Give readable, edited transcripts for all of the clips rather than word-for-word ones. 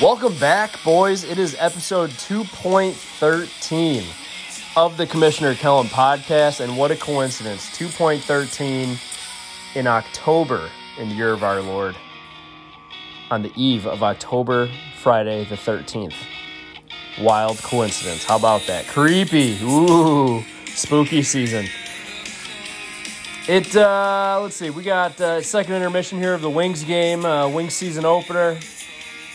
Welcome back, boys. It is episode 2.13 of the Commissioner Kellen podcast, and what a coincidence. 2.13 in October in the year of our Lord, on the eve of October, Friday the 13th. Wild coincidence. How about that? Creepy. Ooh, spooky season. Let's see, we got second intermission here of the Wings game, Wings season opener.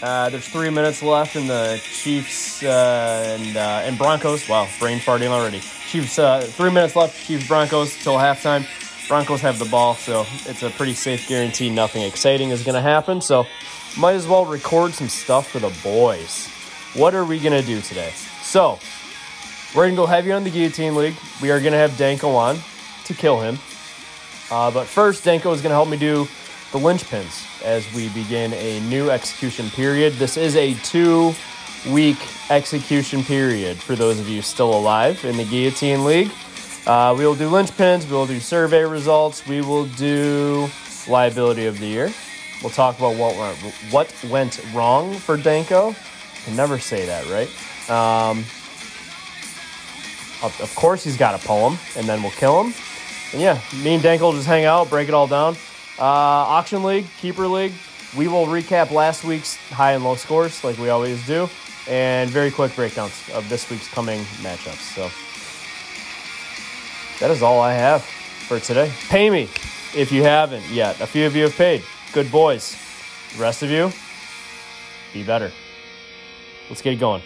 There's 3 minutes left in the Chiefs and Broncos. Wow, brain farting already. Chiefs, 3 minutes left, Chiefs-Broncos till halftime. Broncos have the ball, so it's a pretty safe guarantee nothing exciting is going to happen. So might as well record some stuff for the boys. What are we going to do today? So we're going to go heavy on the Guillotine League. We are going to have Danko on to kill him. But first, Danko is going to help me do the LYNCHpins as we begin a new execution period. This is a 2-week execution period for those of you still alive in the Guillotine League. We will do LYNCHpins, we will do survey results, we will do liability of the year. We'll talk about what went wrong for Danko. I can never say that, right? Of course he's got a poem, and then we'll kill him. And yeah, me and Danko will just hang out, break it all down. Auction League, Keeper League, we will recap last week's high and low scores like we always do, and very quick breakdowns of this week's coming matchups. So that is all I have for today. Pay me if you haven't yet. A few of you have paid. Good boys. The rest of you, be better. Let's get it going.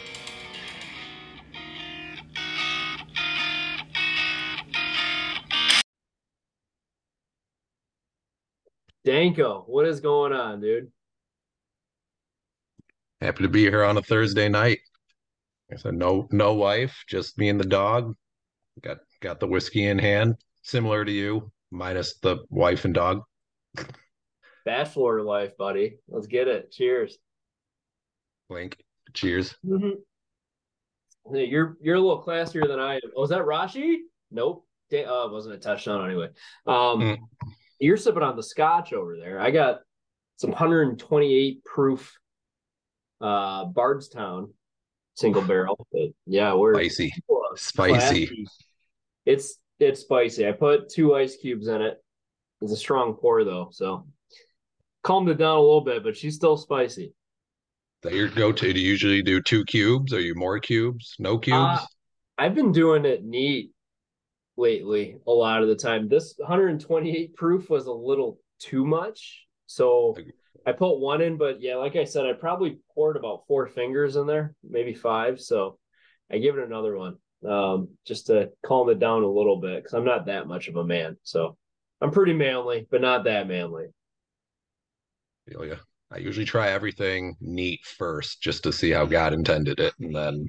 Danko, what is going on, dude? Happy to be here on a Thursday night. I said no wife, just me and the dog. Got the whiskey in hand, similar to you, minus the wife and dog. Bachelor life, buddy. Let's get it. Cheers. Link. Cheers. Mm-hmm. You're a little classier than I am. Oh, is that Rashee? Nope. It wasn't a touchdown anyway. You're sipping on the scotch over there. I got some 128 proof Bardstown single barrel. But yeah, we're spicy. Spicy. It's spicy. I put 2 ice cubes in it. It's a strong pour though, so calmed it down a little bit, but she's still spicy. Is that your go-to? Do you usually do 2 cubes? Are you more cubes? No cubes? I've been doing it neat lately a lot of the time. This 128 proof was a little too much, so I put 1 in, but yeah, like I said, I probably poured about 4 fingers in there, maybe 5, so I give it another 1 just to calm it down a little bit, because I'm not that much of a man. So I'm pretty manly, but not that manly. I usually try everything neat first just to see how God intended it, and then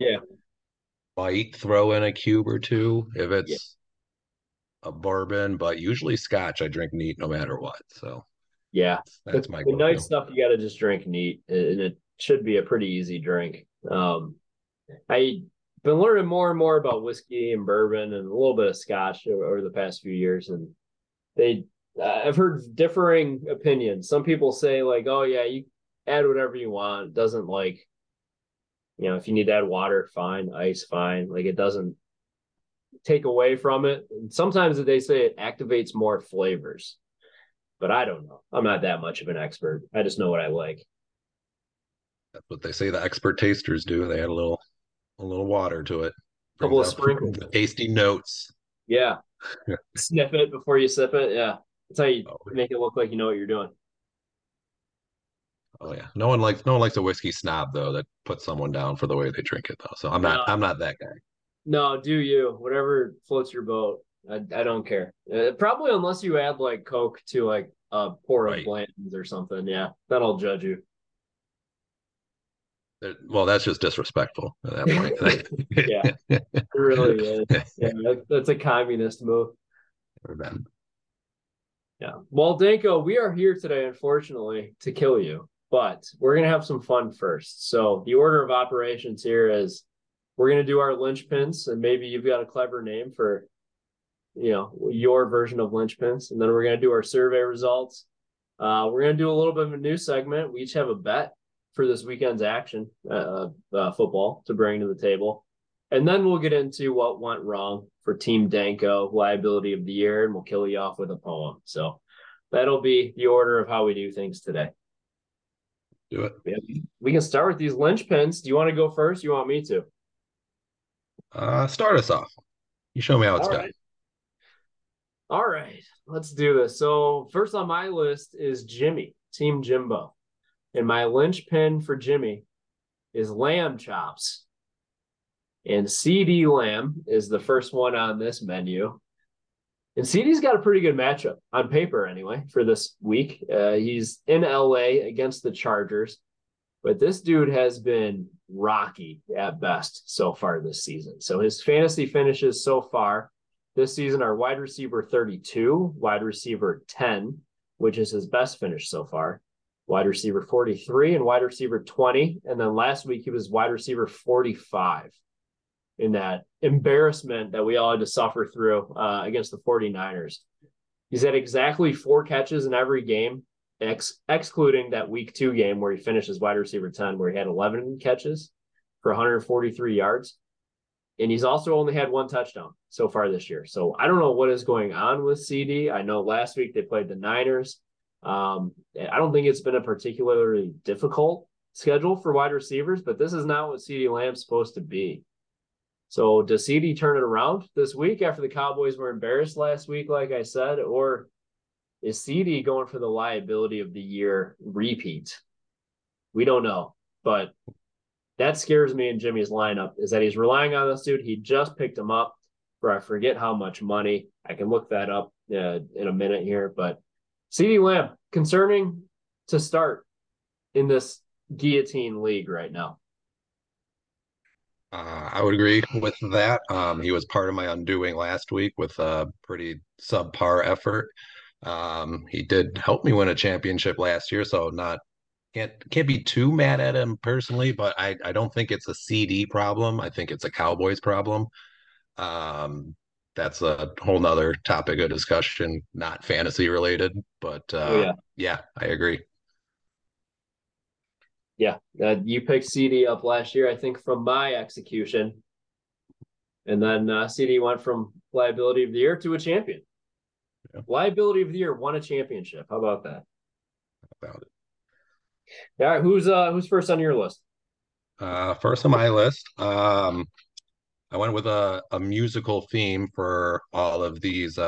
might throw in a cube or 2 if it's a bourbon, but usually scotch I drink neat no matter what. So yeah, that's my the nice stuff. You got to just drink neat, and it should be a pretty easy drink. I've been learning more and more about whiskey and bourbon and a little bit of scotch over the past few years, and I've heard differing opinions. Some people say like, oh yeah, you add whatever you want. It doesn't, like, you know, if you need to add water, fine, ice, fine. Like, it doesn't take away from it. And sometimes they say it activates more flavors, but I don't know. I'm not that much of an expert. I just know what I like. That's what they say the expert tasters do. They add a little water to it. A couple of sprinkles, tasty notes. Yeah. Sniff it before you sip it. Yeah. That's how you make it look like you know what you're doing. Oh yeah. No one likes a whiskey snob though, that puts someone down for the way they drink it though. So I'm not that guy. No, do you. Whatever floats your boat. I don't care. Probably unless you add like Coke to like a pour of Blanton's or something. Yeah, then I'll judge you. Well, that's just disrespectful at that point. Yeah, it really is. Yeah, that's a communist move. Yeah. Well, Danko, we are here today, unfortunately, to kill you. But we're going to have some fun first. So the order of operations here is, we're going to do our LYNCHpins, and maybe you've got a clever name for, you know, your version of LYNCHpins. And then we're going to do our survey results. We're going to do a little bit of a new segment. We each have a bet for this weekend's action, football, to bring to the table. And then we'll get into what went wrong for Team Danko, liability of the year, and we'll kill you off with a poem. So that'll be the order of how we do things today. Do it. Yeah. We can start with these LYNCHpins. Do you want to go first? You want me to? Start us off. You show me how it's done. All right, let's do this. So first on my list is Jimmy, Team Jimbo. And my LYNCHpin for Jimmy is lamb chops. And CeeDee Lamb is the first one on this menu. And CeeDee's got a pretty good matchup, on paper anyway, for this week. He's in LA against the Chargers. But this dude has been rocky at best so far this season. So his fantasy finishes so far this season are wide receiver 32, wide receiver 10, which is his best finish so far, wide receiver 43, and wide receiver 20. And then last week he was wide receiver 45. In that embarrassment that we all had to suffer through against the 49ers. He's had exactly 4 catches in every game, excluding that week 2 game where he finished as wide receiver 10, where he had 11 catches for 143 yards. And he's also only had 1 touchdown so far this year. So I don't know what is going on with CeeDee. I know last week they played the Niners. I don't think it's been a particularly difficult schedule for wide receivers, but this is not what CeeDee Lamb's supposed to be. So does CeeDee turn it around this week after the Cowboys were embarrassed last week, like I said, or is CeeDee going for the liability of the year repeat? We don't know, but that scares me in Jimmy's lineup is that he's relying on this dude. He just picked him up for I forget how much money. I can look that up in a minute here, but CeeDee Lamb, concerning to start in this guillotine league right now. I would agree with that. He was part of my undoing last week with a pretty subpar effort. He did help me win a championship last year, so can't be too mad at him personally, but I don't think it's a CeeDee problem. I think it's a Cowboys problem. That's a whole nother topic of discussion, not fantasy related, but yeah, I agree. Yeah, you picked CeeDee up last year, I think, from my execution. And then CeeDee went from liability of the year to a champion. Yeah. Liability of the year won a championship. How about that? About it. All right, who's first on your list? First on my list, I went with a musical theme for all of these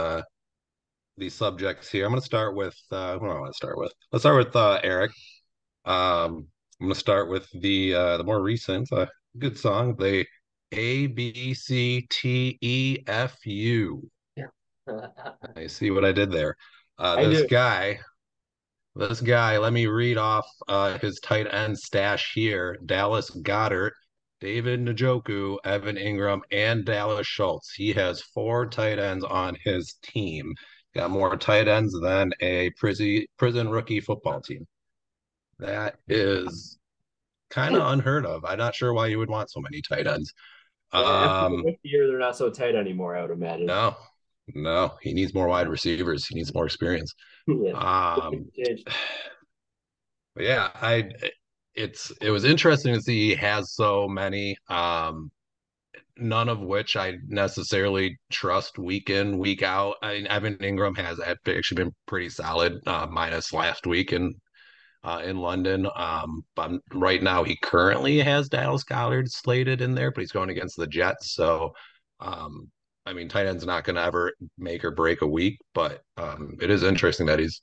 subjects here. I'm going to start with who do I want to start with? Let's start with Eric. I'm going to start with the more recent, good song, the ABCTEFU. Yeah. I see what I did there. This guy, let me read off his tight end stash here. Dallas Goedert, David Njoku, Evan Engram, and Dallas Schultz. He has 4 tight ends on his team. Got more tight ends than a prison rookie football team. That is kind of unheard of. I'm not sure why you would want so many tight ends. After the year, they're not so tight anymore, I would imagine. No. He needs more wide receivers. He needs more experience. Yeah. But yeah, it was interesting to see he has so many, none of which I necessarily trust week in, week out. I mean, Evan Engram has actually been pretty solid, minus last week and in London. But right now he currently has Dallas Goedert slated in there, but he's going against the Jets. So, I mean, tight end's not going to ever make or break a week, but it is interesting that his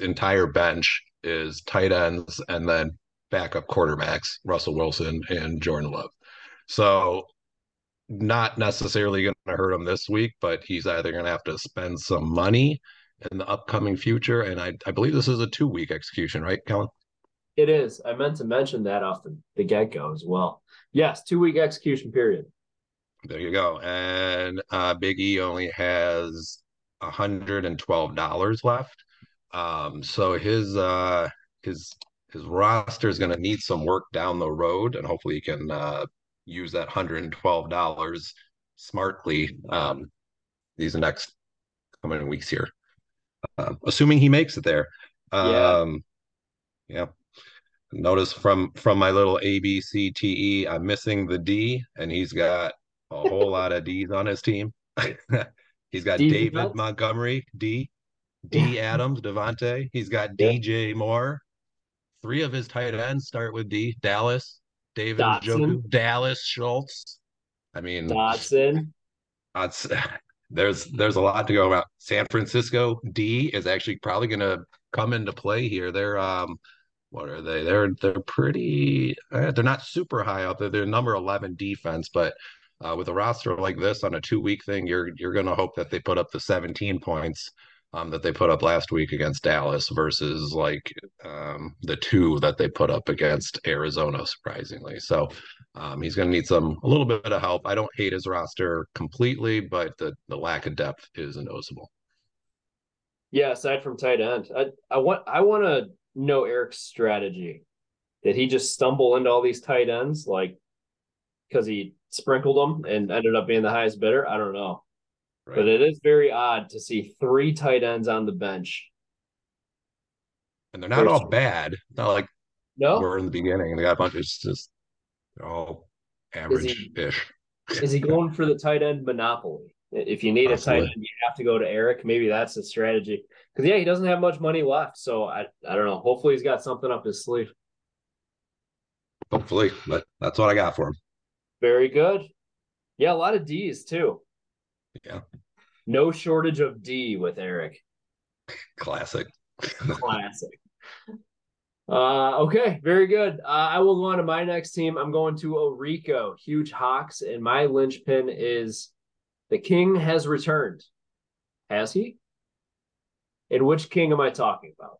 entire bench is tight ends and then backup quarterbacks, Russell Wilson and Jordan Love. So not necessarily going to hurt him this week, but he's either going to have to spend some money in the upcoming future, and I believe this is a 2-week execution, right, Kellen? It is. I meant to mention that off the get-go as well. Yes, 2-week execution period. There you go. And Big E only has $112 left. So his roster is going to need some work down the road, and hopefully he can use that $112 smartly these next coming weeks here. Assuming he makes it there. Yeah. Notice from my little ABCTE, I'm missing the D, and he's got a whole lot of D's on his team. He's got D David Belt? Montgomery, D Adams, Devontae. He's got DJ Moore. Three of his tight ends start with D. Dallas, David Njoku, Dallas Schultz. I mean, Dotson. There's a lot to go around. San Francisco D is actually probably going to come into play here. They're what are they? They're pretty. They're not super high up there. They're number 11 defense, but with a roster like this on a 2-week thing, you're going to hope that they put up the 17 points that they put up last week against Dallas versus like the 2 that they put up against Arizona, surprisingly. So he's going to need a little bit of help. I don't hate his roster completely, but the lack of depth is noticeable. Yeah, aside from tight end, I want to know Eric's strategy. Did he just stumble into all these tight ends, like because he sprinkled them and ended up being the highest bidder? I don't know. Right. But it is very odd to see 3 tight ends on the bench. And they're not all bad. Not like we're in the beginning and they got a bunch of just all average-ish. Is he going for the tight end monopoly? If you need Absolutely. A tight end, you have to go to Eric. Maybe that's the strategy. Because, yeah, he doesn't have much money left. So, I don't know. Hopefully he's got something up his sleeve. Hopefully. But that's what I got for him. Very good. Yeah, a lot of D's, too. Yeah. No shortage of D with Eric. Classic. Okay, very good. I will go on to my next team. I'm going to Orico, Huge Hawks, and my linchpin is the king has returned. Has he? And which king am I talking about?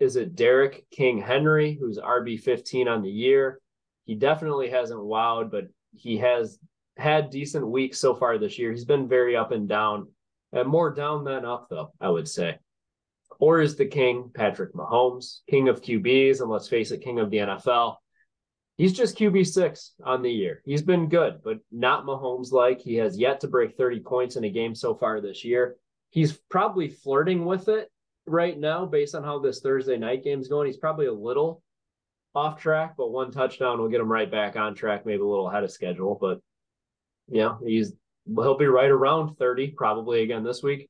Is it Derek King Henry, who's RB15 on the year? He definitely hasn't wowed, but he has had decent weeks so far this year. He's been very up and down, and more down than up, though, I would say. Or is the king Patrick Mahomes, king of QBs, and let's face it, king of the NFL? He's just QB6 on the year. He's been good, but not Mahomes-like. He has yet to break 30 points in a game so far this year. He's probably flirting with it right now based on how this Thursday night game is going. He's probably a little off track, but one touchdown will get him right back on track, maybe a little ahead of schedule, but yeah, he'll be right around 30 probably again this week.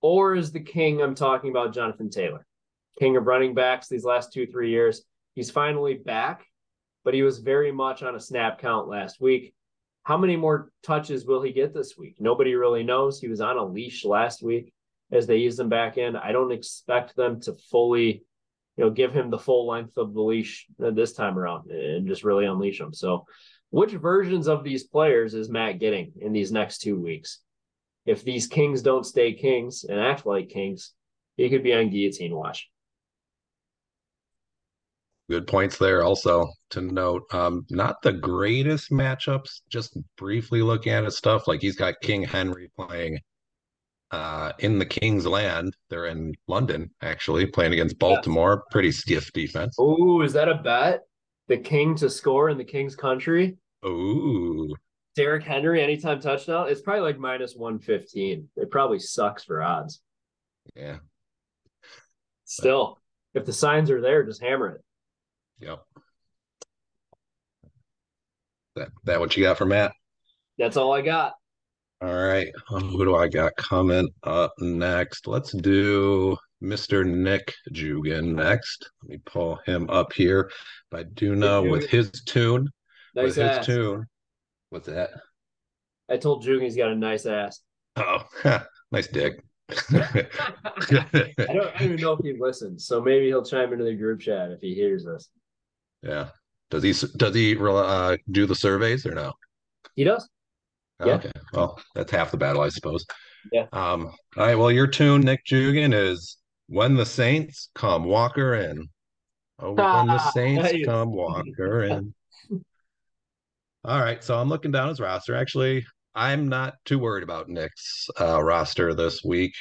Or is the king I'm talking about Jonathan Taylor, king of running backs these last 2-3 years? He's finally back, but he was very much on a snap count last week. How many more touches will he get this week? Nobody really knows. He was on a leash last week as they eased him back in. I don't expect them to fully, give him the full length of the leash this time around and just really unleash him. So which versions of these players is Matt getting in these next 2 weeks? If these kings don't stay kings and act like kings, he could be on guillotine watch. Good points there also to note. Not the greatest matchups, just briefly looking at his stuff. Like he's got King Henry playing in the King's land. They're in London, actually, playing against Baltimore. Yeah. Pretty stiff defense. Ooh, is that a bet? The king to score in the king's country. Ooh. Derek Henry, anytime touchdown. It's probably like -115. It probably sucks for odds. Yeah. Still, if the signs are there, just hammer it. Yep. That what you got for Matt? That's all I got. All right. Who do I got coming up next? Let's do Mr. Nick Jugan next. Let me pull him up here. I do know with his tune. Nice with ass. His tune. What's that? I told Jugan he's got a nice ass. Oh, nice dick. I don't even know if he listens, so maybe he'll chime into the group chat if he hears us. Yeah. Does he do the surveys or no? He does. Oh, yeah. Okay. Well, that's half the battle, I suppose. Yeah. All right. Well, your tune, Nick Jugan, is When the Saints Come Walk Her In. Oh, when the Saints come walk her in. All right. So I'm looking down his roster. Actually, I'm not too worried about Nick's roster this week.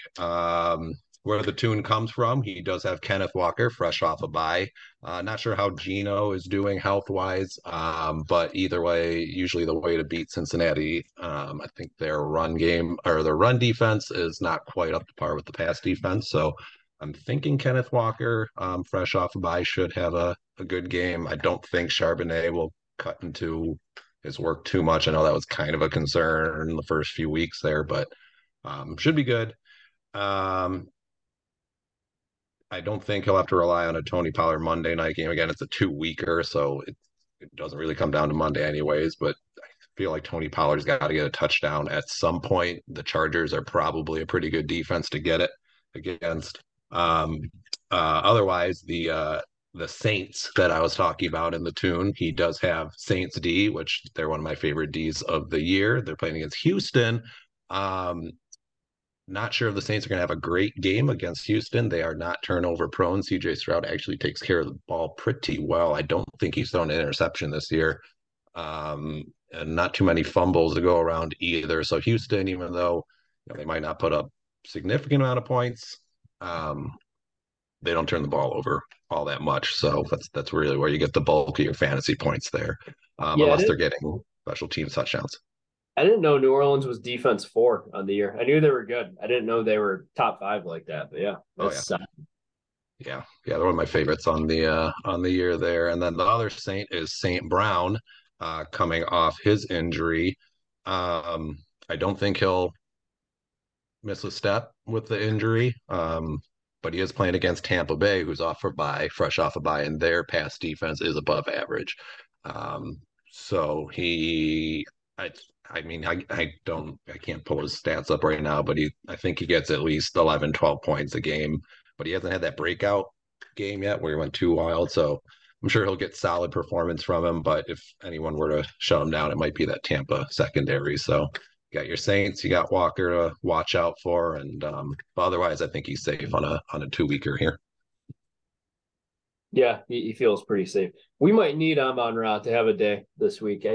Where the tune comes from, he does have Kenneth Walker fresh off a bye. Not sure how Geno is doing health-wise, but either way, usually the way to beat Cincinnati, I think their run defense is not quite up to par with the pass defense. So I'm thinking Kenneth Walker, fresh off a bye, should have a a good game. I don't think Charbonnet will cut into his work too much. I know that was kind of a concern in the first few weeks there, but should be good. I don't think he'll have to rely on a Tony Pollard Monday night game. Again, it's a two-weeker, so it doesn't really come down to Monday anyways, but I feel like Tony Pollard's got to get a touchdown at some point. The Chargers are probably a pretty good defense to get it against. Otherwise, the Saints that I was talking about in the tune, he does have Saints D, which they're one of my favorite Ds of the year. They're playing against Houston. Not sure if the Saints are going to have a great game against Houston. They are not turnover prone. CJ Stroud actually takes care of the ball pretty well. I don't think he's thrown an interception this year. And not too many fumbles to go around either. So Houston, even though they might not put up significant amount of points, they don't turn the ball over all that much. So that's really where you get the bulk of your fantasy points there, unless they're getting special teams touchdowns. I didn't know New Orleans was defense 4 on the year. I knew they were good. I didn't know they were top 5 like that. But yeah, they're one of my favorites on the year there. And then the other Saint is St. Brown, coming off his injury. I don't think he'll miss a step with the injury, but he is playing against Tampa Bay, who's fresh off a bye, and their pass defense is above average. I can't pull his stats up right now, but I think he gets at least 11, 12 points a game, but he hasn't had that breakout game yet where he went too wild. So I'm sure he'll get solid performance from him, but if anyone were to shut him down, it might be that Tampa secondary. So you got your Saints, you got Walker to watch out for, and otherwise I think he's safe on a two-weeker here. Yeah, he feels pretty safe. We might need Amon-Ra to have a day this week.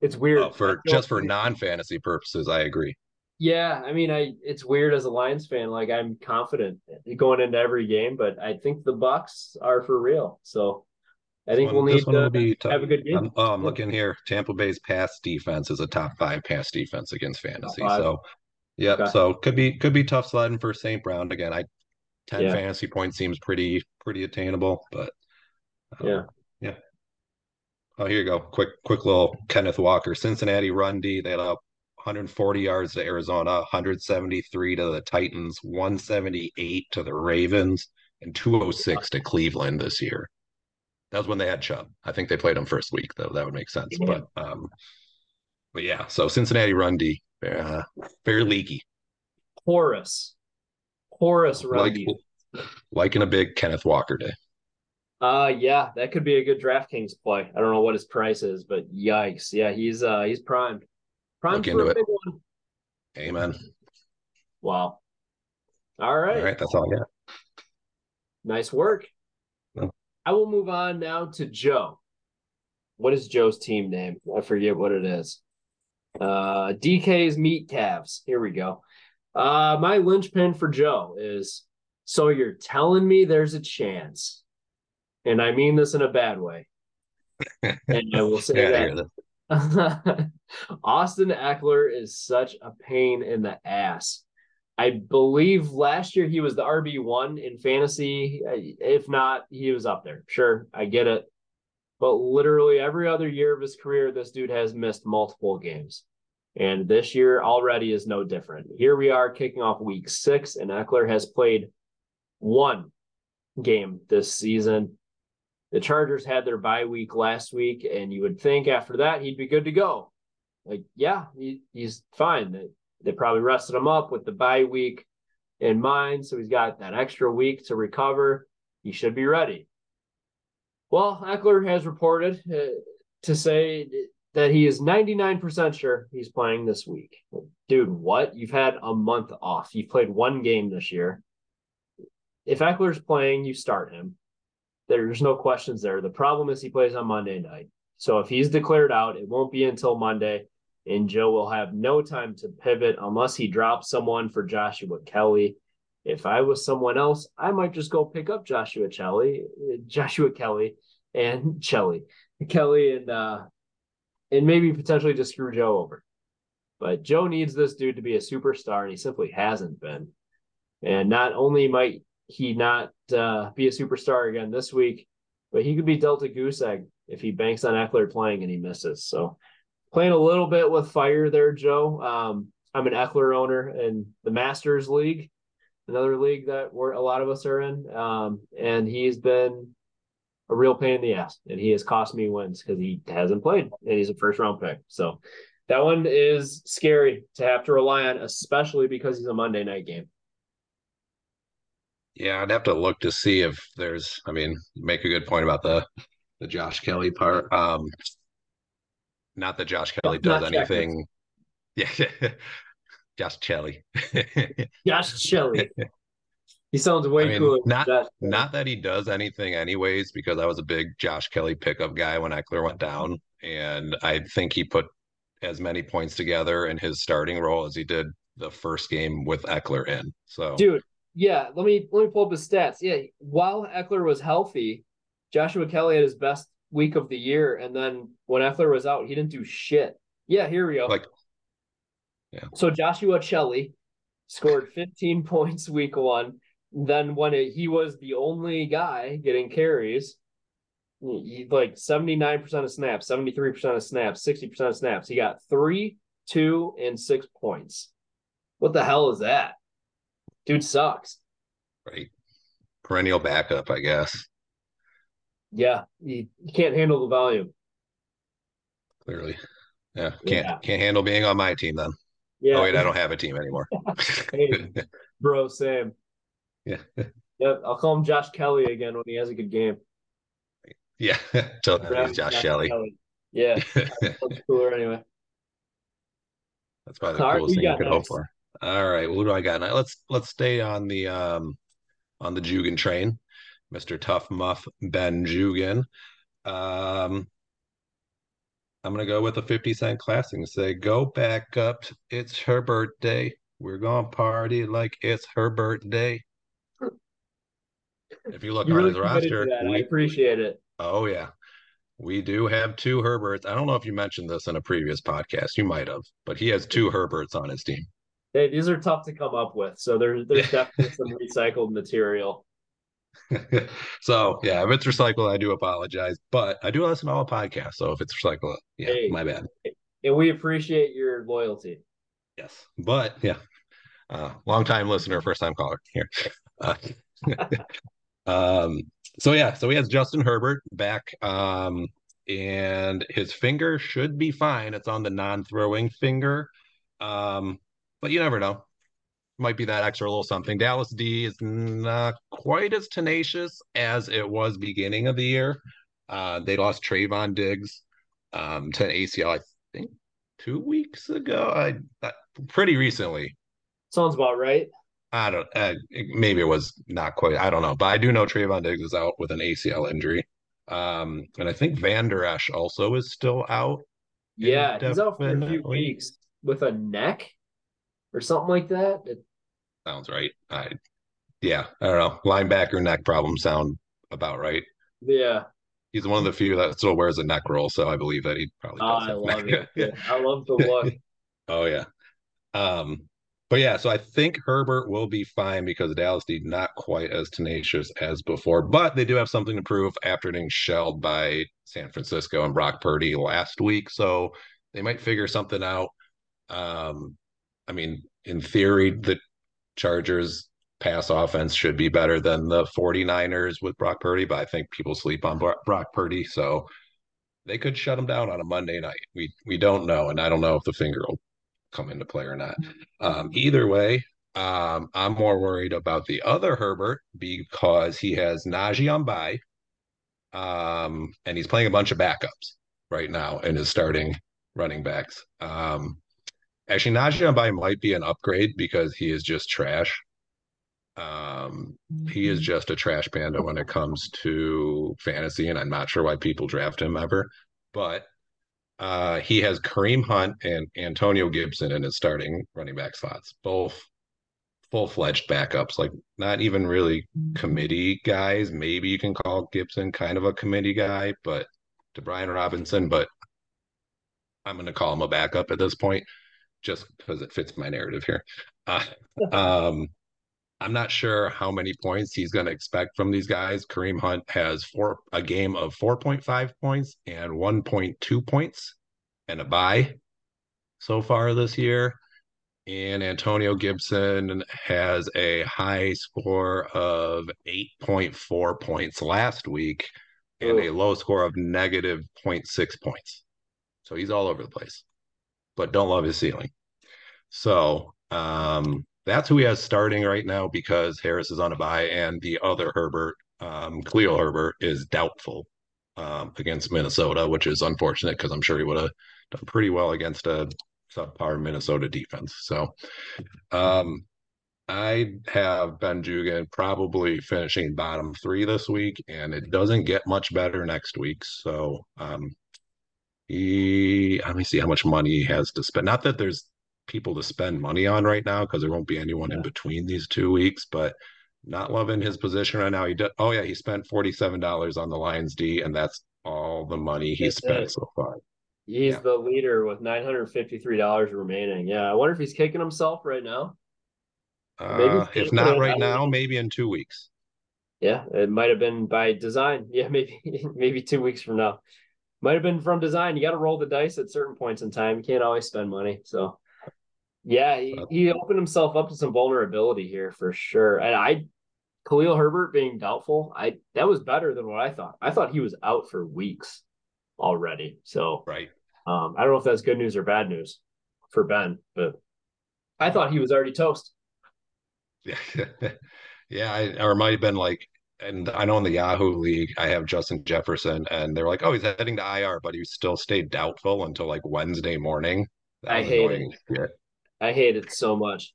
It's weird. For non-fantasy purposes, I agree. Yeah, I mean, it's weird as a Lions fan. Like, I'm confident going into every game, but I think the Bucs are for real. So I think we'll need to have a good game. I'm looking here. Tampa Bay's pass defense is a top 5 pass defense against fantasy. So, yeah, okay. So could be tough sledding for St. Brown. Again, 10 fantasy points seems pretty attainable, but yeah. Oh, here you go. Quick little Kenneth Walker. Cincinnati run D. They allow 140 yards to Arizona, 173 to the Titans, 178 to the Ravens, and 206 to Cleveland this year. That was when they had Chubb. I think they played him first week, though. That would make sense. Yeah. But yeah, so Cincinnati run D, very leaky. Porous run D. Liking a big Kenneth Walker day. Yeah, that could be a good DraftKings play. I don't know what his price is, but yikes. Yeah, he's primed. Primed for a big one. Amen. Wow. All right, that's all I got. Nice work. No. I will move on now to Joe. What is Joe's team name? I forget what it is. DK's Meat Calves. Here we go. My LYNCHpin for Joe is, so you're telling me there's a chance. And I mean this in a bad way. And I will say that Austin Ekeler is such a pain in the ass. I believe last year he was the RB1 in fantasy. If not, he was up there. Sure, I get it. But literally every other year of his career, this dude has missed multiple games. And this year already is no different. Here we are kicking off week 6, and Ekeler has played 1 game this season. The Chargers had their bye week last week, and you would think after that he'd be good to go. Like, yeah, he's fine. They probably rested him up with the bye week in mind, so he's got that extra week to recover. He should be ready. Well, Ekeler has reported to say that he is 99% sure he's playing this week. Dude, what? You've had a month off. You've played 1 game this year. If Ekeler's playing, you start him. There's no questions there. The problem is he plays on Monday night. So if he's declared out, it won't be until Monday, and Joe will have no time to pivot unless he drops someone for Joshua Kelley. If I was someone else, I might just go pick up Joshua Kelley and maybe potentially just screw Joe over. But Joe needs this dude to be a superstar, and he simply hasn't been. And not only might he not be a superstar again this week, but he could be dealt a goose egg if he banks on Ekeler playing and he misses. So playing a little bit with fire there, Joe. I'm an Ekeler owner in the Masters League, another league that a lot of us are in. And he's been a real pain in the ass, and he has cost me wins because he hasn't played, and he's a first-round pick. So that one is scary to have to rely on, especially because he's a Monday night game. Yeah, I'd have to look to see if there's – I mean, make a good point about the Josh Kelley part. Not that Josh Kelley does anything. Jackson. Yeah, Josh Kelley. Josh Kelley. He sounds way cooler. Not that he does anything anyways, because I was a big Josh Kelley pickup guy when Ekeler went down, and I think he put as many points together in his starting role as he did the first game with Ekeler in. So, dude. Yeah, let me pull up his stats. Yeah, while Ekeler was healthy, Joshua Kelley had his best week of the year, and then when Ekeler was out, he didn't do shit. Yeah, here we go. So Joshua Kelley scored 15 points week one. Then when he was the only guy getting carries, he, 79% of snaps, 73% of snaps, 60% of snaps. He got 3, 2, and 6 points. What the hell is that? Dude sucks. Right. Perennial backup, I guess. Yeah. He can't handle the volume. Clearly. Yeah. Can't handle being on my team then. Yeah. Oh, wait, I don't have a team anymore. Hey, bro, same. Yeah. Yep. I'll call him Josh Kelley again when he has a good game. Yeah. So he's Josh Kelley. Yeah. That's cooler anyway. That's probably the coolest thing you could hope for. All right, well, who do I got now? Let's stay on the Jugan train, Mr. Tough Muff Ben Jugan. I'm gonna go with a 50-cent classic and say, "Go back up, it's her birthday. We're gonna party like it's her birthday." If you look on his roster, I appreciate it. Oh yeah, we do have 2 Herberts. I don't know if you mentioned this in a previous podcast. You might have, but he has 2 Herberts on his team. Hey, these are tough to come up with, so there's definitely some recycled material. So, yeah, if it's recycled, I do apologize. But I do listen to all podcasts, so if it's recycled, yeah, hey, my bad. And we appreciate your loyalty. Yes, but, yeah, long-time listener, first-time caller here. So he has Justin Herbert back, and his finger should be fine. It's on the non-throwing finger. But you never know. Might be that extra little something. Dallas D is not quite as tenacious as it was beginning of the year. They lost Trayvon Diggs to an ACL, I think, 2 weeks ago. Pretty recently. Sounds about right. I don't. Maybe it was not quite. I don't know. But I do know Trayvon Diggs is out with an ACL injury. And I think Van Der Esch also is still out. Yeah, he's out for a few weeks with a neck or something like that. It sounds right. I don't know. Linebacker neck problem sound about right. Yeah. He's one of the few that still wears a neck roll, so I believe that he probably does. I love it. Yeah, I love the look. Oh, yeah. But, yeah, so I think Herbert will be fine because Dallas did not quite as tenacious as before, but they do have something to prove after getting shelled by San Francisco and Brock Purdy last week, so they might figure something out. I mean, in theory, the Chargers' pass offense should be better than the 49ers with Brock Purdy, but I think people sleep on Brock Purdy, so they could shut him down on a Monday night. We don't know, and I don't know if the finger will come into play or not. Either way, I'm more worried about the other Herbert because he has Najee on bye, and he's playing a bunch of backups right now and is starting running backs. Actually, Najee Ambai might be an upgrade because he is just trash. He is just a trash panda when it comes to fantasy, and I'm not sure why people draft him ever. But he has Kareem Hunt and Antonio Gibson in his starting running back slots, both full-fledged backups, like not even really committee guys. Maybe you can call Gibson kind of a committee guy, but to Brian Robinson, but I'm going to call him a backup at this point, just because it fits my narrative here. I'm not sure how many points he's going to expect from these guys. Kareem Hunt has a game of 4.5 points and 1.2 points and a bye so far this year. And Antonio Gibson has a high score of 8.4 points last week and a low score of negative 0.6 points. So he's all over the place, but don't love his ceiling. So that's who he has starting right now because Harris is on a bye and the other Herbert, Khalil Herbert, is doubtful against Minnesota, which is unfortunate because I'm sure he would have done pretty well against a subpar Minnesota defense. So I have Ben Jugan probably finishing bottom three this week, and it doesn't get much better next week. So let me see how much money he has to spend. Not that there's people to spend money on right now because there won't be anyone in between these 2 weeks, but not loving his position right now. He spent $47 on the Lions D, and that's all the money he spent so far. He's the leader with $953 remaining. Yeah, I wonder if he's kicking himself right now. If not right now, maybe in 2 weeks. Yeah, it might have been by design. Yeah, maybe 2 weeks from now. Might have been from design. You got to roll the dice at certain points in time. You can't always spend money. So, yeah, he opened himself up to some vulnerability here for sure. And Khalil Herbert being doubtful, that was better than what I thought. I thought he was out for weeks already. So right. I don't know if that's good news or bad news for Ben, but I thought he was already toast. Yeah. Yeah. Or might have been like, and I know in the Yahoo League, I have Justin Jefferson and they're like, oh, he's heading to IR, but he still stayed doubtful until like Wednesday morning. I hate it. Yeah. I hate it so much.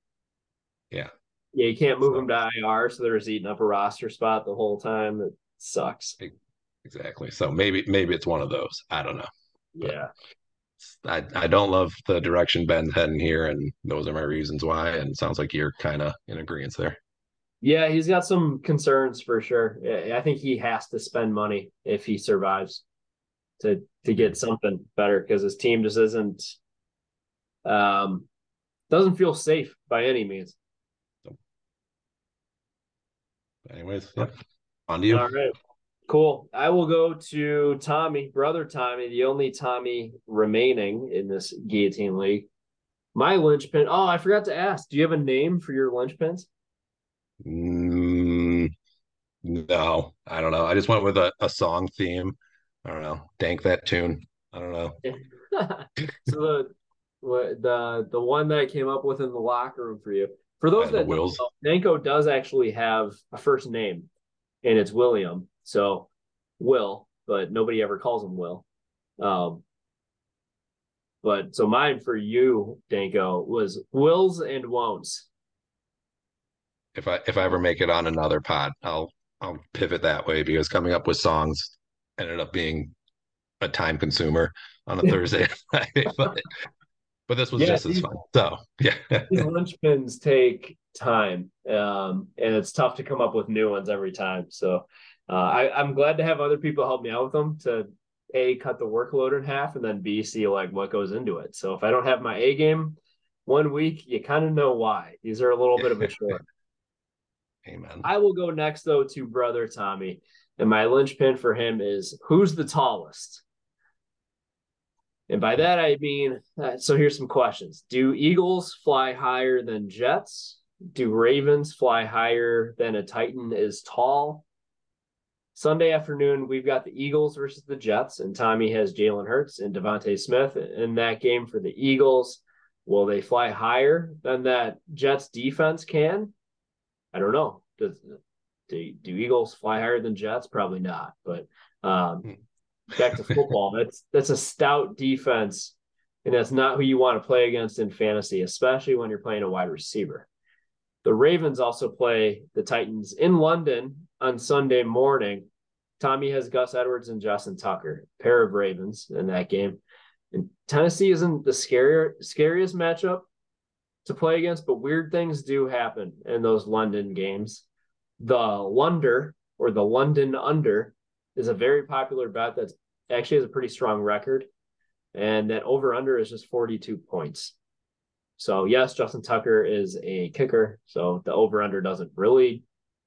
Yeah. Yeah. You can't move him to IR. So they're just eating up a roster spot the whole time. It sucks. Exactly. So maybe it's one of those. I don't know. But yeah. I don't love the direction Ben's heading here, and those are my reasons why. And it sounds like you're kind of in agreement there. Yeah, he's got some concerns for sure. I think he has to spend money if he survives to get something better because his team just isn't doesn't feel safe by any means. Anyways, yeah. On to you. All right. Cool. I will go to Tommy, brother Tommy, the only Tommy remaining in this guillotine league. My LYNCHpin. Oh, I forgot to ask. Do you have a name for your LYNCHpins? No, I don't know. I just went with a song theme. I don't know. Dank that tune. I don't know. So the one that I came up with in the locker room for you. For those that don't know, Danko does actually have a first name, and it's William. So Will, but nobody ever calls him Will. But so mine for you, Danko, was wills and won'ts. If I ever make it on another pod, I'll pivot that way because coming up with songs ended up being a time consumer on a Thursday night. But this was just as fun. So yeah. These LYNCHpins take time. And it's tough to come up with new ones every time. So I'm glad to have other people help me out with them to A, cut the workload in half, and then B, see like what goes into it. So if I don't have my A game one week, you kind of know why. These are a little bit of a chore. Amen. I will go next, though, to brother Tommy. And my LYNCHpin for him is, who's the tallest? And by that, I mean, so here's some questions. Do Eagles fly higher than Jets? Do Ravens fly higher than a Titan is tall? Sunday afternoon, we've got the Eagles versus the Jets, and Tommy has Jalen Hurts and Devontae Smith in that game for the Eagles. Will they fly higher than that Jets defense can? I don't know. Do Eagles fly higher than Jets? Probably not. But back to football, that's a stout defense, and that's not who you want to play against in fantasy, especially when you're playing a wide receiver. The Ravens also play the Titans in London on Sunday morning. Tommy has Gus Edwards and Justin Tucker, a pair of Ravens in that game. And Tennessee isn't the scariest matchup to play against, but weird things do happen in those London games. The Lunder, or the London Under, is a very popular bet that actually has a pretty strong record. And that over-under is just 42 points. So yes, Justin Tucker is a kicker, so the over-under doesn't really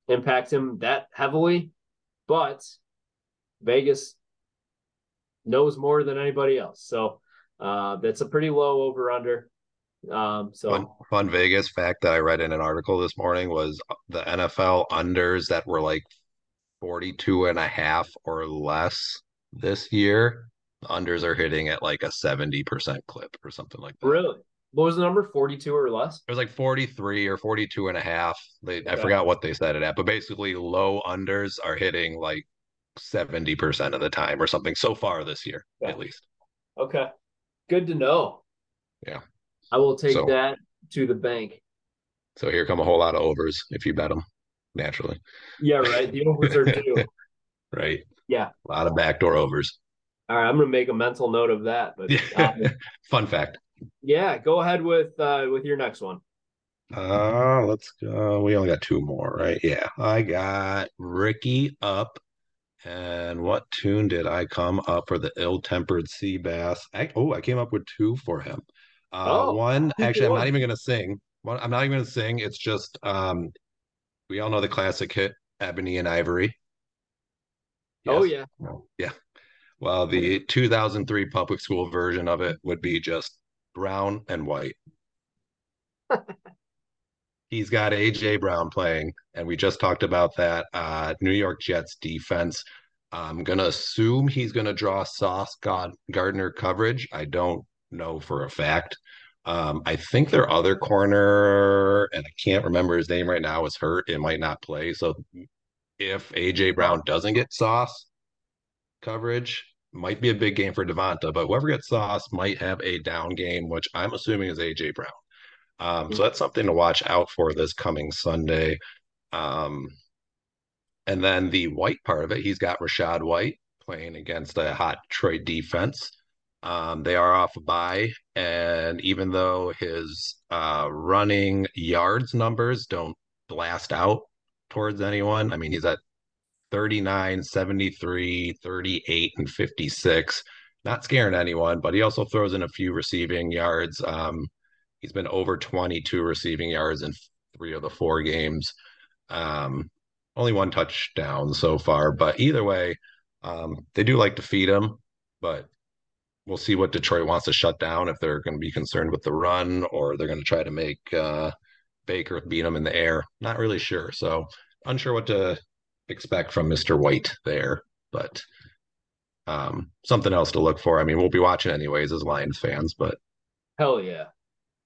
impact him that heavily, but Vegas knows more than anybody else. So that's a pretty low over-under. Fun Vegas fact that I read in an article this morning was the NFL unders that were like 42.5 or less this year. The unders are hitting at like a 70% clip or something like that. Really? What was the number? 42 or less? It was like 43 or 42.5. I forgot what they said it at, but basically low unders are hitting like 70% of the time or something so far this year, at least. Okay. Good to know. Yeah. I will take that to the bank. So here come a whole lot of overs if you bet them, naturally. Yeah, right. The overs are due. Right. Yeah. A lot of backdoor overs. All right. I'm going to make a mental note of that. But fun fact. Yeah. Go ahead with your next one. Let's go. We only got two more, right? Yeah. I got Ricky up. And what tune did I come up for the ill-tempered sea bass? I came up with two for him. One, actually, I'm not even going to sing. It's just, we all know the classic hit, Ebony and Ivory. Yes. Oh, yeah. No. Yeah. Well, the 2003 public school version of it would be just Brown and White. He's got A.J. Brown playing, and we just talked about that New York Jets defense. I'm going to assume he's going to draw Sauce Gardner coverage. I don't know for a fact. I think their other corner, and I can't remember his name right now, is hurt. It might not play. So if A.J. Brown doesn't get Sauce coverage, might be a big game for Devonta, but whoever gets Sauce might have a down game, which I'm assuming is A.J. Brown. So that's something to watch out for this coming Sunday. And then the White part of it, he's got Rachaad White playing against a hot Detroit defense. They are off bye, and even though his running yards numbers don't blast out towards anyone, I mean, he's at 39, 73, 38, and 56. Not scaring anyone, but he also throws in a few receiving yards. He's been over 22 receiving yards in 3 of the 4 games. Only 1 touchdown so far, but either way, they do like to feed him, but we'll see what Detroit wants to shut down, if they're going to be concerned with the run or they're going to try to make Baker beat him in the air. Not really sure. So unsure what to expect from Mr. White there, but something else to look for. I mean, we'll be watching anyways as Lions fans, but hell yeah.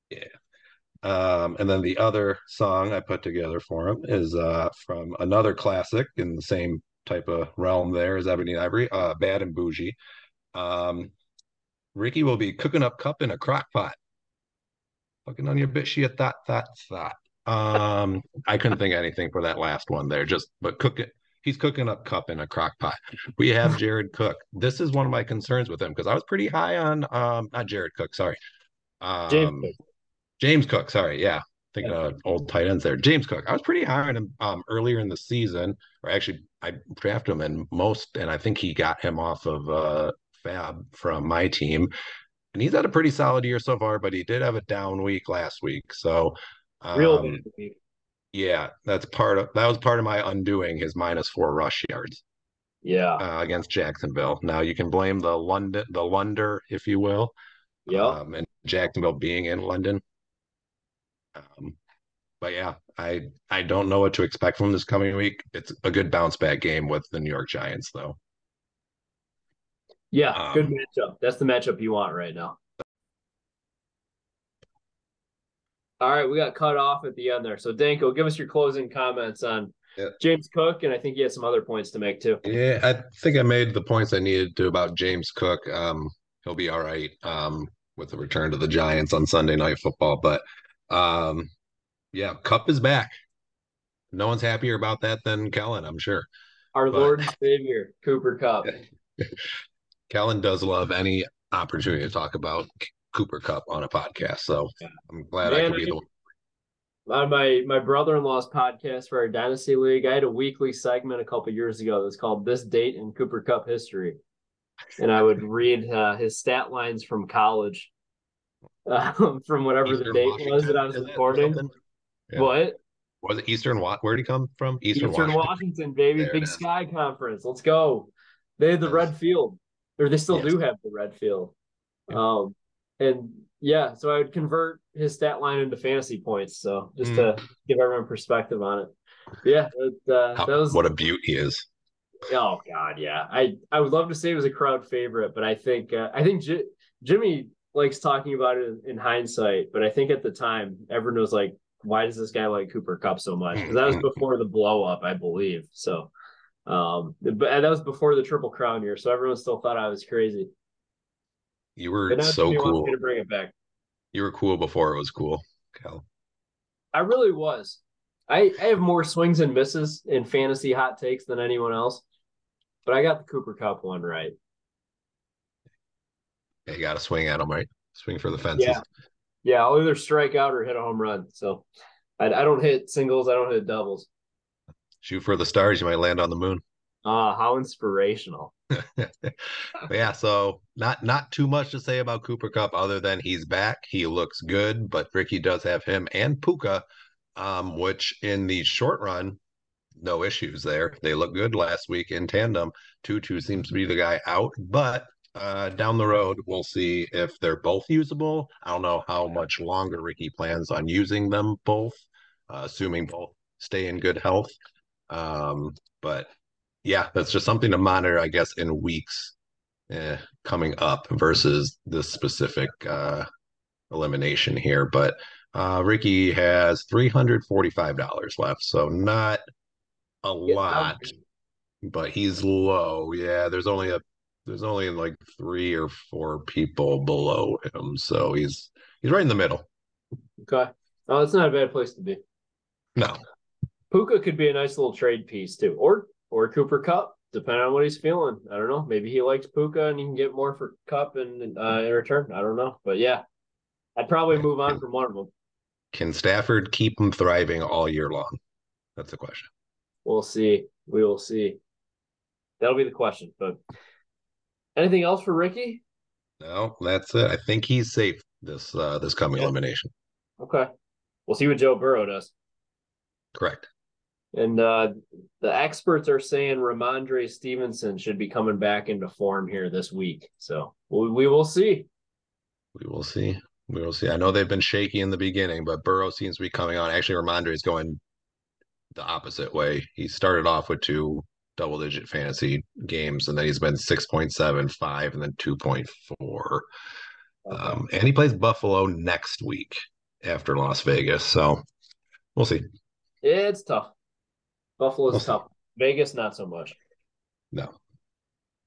Yeah. And then the other song I put together for him is from another classic in the same type of realm there as Ebony and Ivory, Bad and Bougie. Ricky will be cooking up cup in a crock pot. Fucking on your bitch, she a thought. I couldn't think of anything for that last one there. But cook it. He's cooking up cup in a crock pot. We have Jared Cook. This is one of my concerns with him because I was pretty high on, not Jared Cook, sorry. James Cook. Sorry. Yeah. Thinking of old tight ends there. James Cook. I was pretty high on him earlier in the season, or actually I drafted him in most, and I think he got him off of Fab from my team, and he's had a pretty solid year so far, but he did have a down week last week. So real yeah, that was part of my undoing, his -4 rush yards. Yeah. Against Jacksonville. Now you can blame the Lunder, if you will. Yeah. And Jacksonville being in London. But yeah, I don't know what to expect from this coming week. It's a good bounce back game with the New York Giants, though. Yeah, good matchup. That's the matchup you want right now. All right, we got cut off at the end there. So, Danko, give us your closing comments on James Cook, and I think he has some other points to make too. Yeah, I think I made the points I needed to about James Cook. He'll be all right with the return to the Giants on Sunday Night Football. But, yeah, Cup is back. No one's happier about that than Kellen, I'm sure. Lord and Savior, Cooper Cup. Kellen does love any opportunity to talk about Cooper Cup on a podcast. So I'm glad I could be the one. On my brother-in-law's podcast for our Dynasty League, I had a weekly segment a couple years ago that's called This Date in Cooper Cup History. And I would read his stat lines from college from whatever Eastern the date Washington was that I was recording. Yeah. What? Was it Eastern? Where did he come from? Eastern Washington, baby. There Big Sky Conference. Let's go. They had the red field, or they still do have the red field. Yeah. So I would convert his stat line into fantasy points. So just to give everyone perspective on it. Yeah. What a beaut he is. Oh God. Yeah. I would love to say it was a crowd favorite, but I think Jimmy likes talking about it in hindsight, but I think at the time everyone was like, why does this guy like Cooper Kupp so much? Cause that was before the blow up, I believe. So, but that was before the Triple Crown year. So everyone still thought I was crazy. You were so cool. To bring it back. You were cool before it was cool, Cal. I really was. I have more swings and misses in fantasy hot takes than anyone else, but I got the Cooper Kupp one right. You got to swing at him, right? Swing for the fences. Yeah, I'll either strike out or hit a home run. So I don't hit singles. I don't hit doubles. Shoot for the stars. You might land on the moon. How inspirational. Yeah, so not too much to say about Cooper Kupp other than he's back. He looks good, but Ricky does have him and Puka, which in the short run, no issues there. They look good last week in tandem. Tutu seems to be the guy out, but down the road, we'll see if they're both usable. I don't know how much longer Ricky plans on using them both, assuming both stay in good health. But yeah, that's just something to monitor, I guess, in weeks coming up versus this specific elimination here. But Ricky has $345 left, so not a lot, but he's low. Yeah, there's only like 3 or 4 people below him, so he's right in the middle. Okay, oh, that's not a bad place to be. No, Puka could be a nice little trade piece too, or Cooper Kupp, depending on what he's feeling. I don't know. Maybe he likes Puka and you can get more for Kupp in return. I don't know. But yeah, I'd probably move on from one of them. Can Stafford keep him thriving all year long? That's the question. We'll see. We will see. That'll be the question. But anything else for Ricky? No, that's it. I think he's safe this coming elimination. Okay. We'll see what Joe Burrow does. Correct. And the experts are saying Ramondre Stevenson should be coming back into form here this week. So we will see. We will see. I know they've been shaky in the beginning, but Burrow seems to be coming on. Actually, Ramondre is going the opposite way. He started off with 2 double-digit fantasy games, and then he's been 6.75 and then 2.4. Okay. And he plays Buffalo next week after Las Vegas. So we'll see. It's tough. Buffalo's tough. Vegas, not so much. No.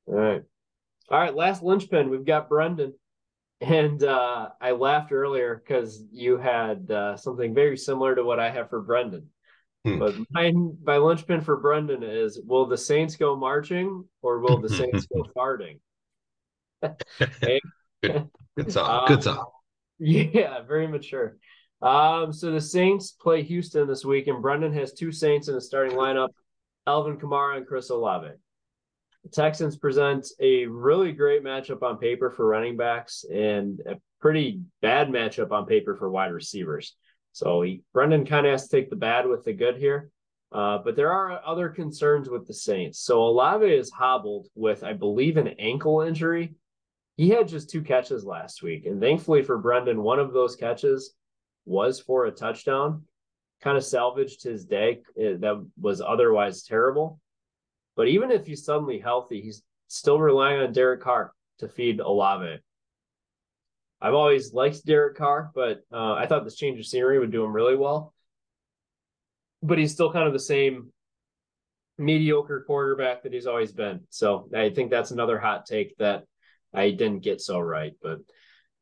All right. Last LYNCHpin. We've got Brendan. And I laughed earlier because you had something very similar to what I have for Brendan. But my LYNCHpin for Brendan is, will the Saints go marching or will the Saints go farting? Good song. Yeah, very mature. So the Saints play Houston this week, and Brendan has 2 Saints in the starting lineup, Alvin Kamara and Chris Olave. The Texans present a really great matchup on paper for running backs and a pretty bad matchup on paper for wide receivers. So Brendan kind of has to take the bad with the good here. But there are other concerns with the Saints. So Olave is hobbled with, I believe, an ankle injury. He had just 2 catches last week, and thankfully for Brendan, one of those catches was for a touchdown. Kind of salvaged his day that was otherwise terrible. But even if he's suddenly healthy, he's still relying on Derek Carr to feed Olave. I've always liked Derek Carr, but I thought this change of scenery would do him really well. But he's still kind of the same mediocre quarterback that he's always been. So I think that's another hot take that I didn't get so right. But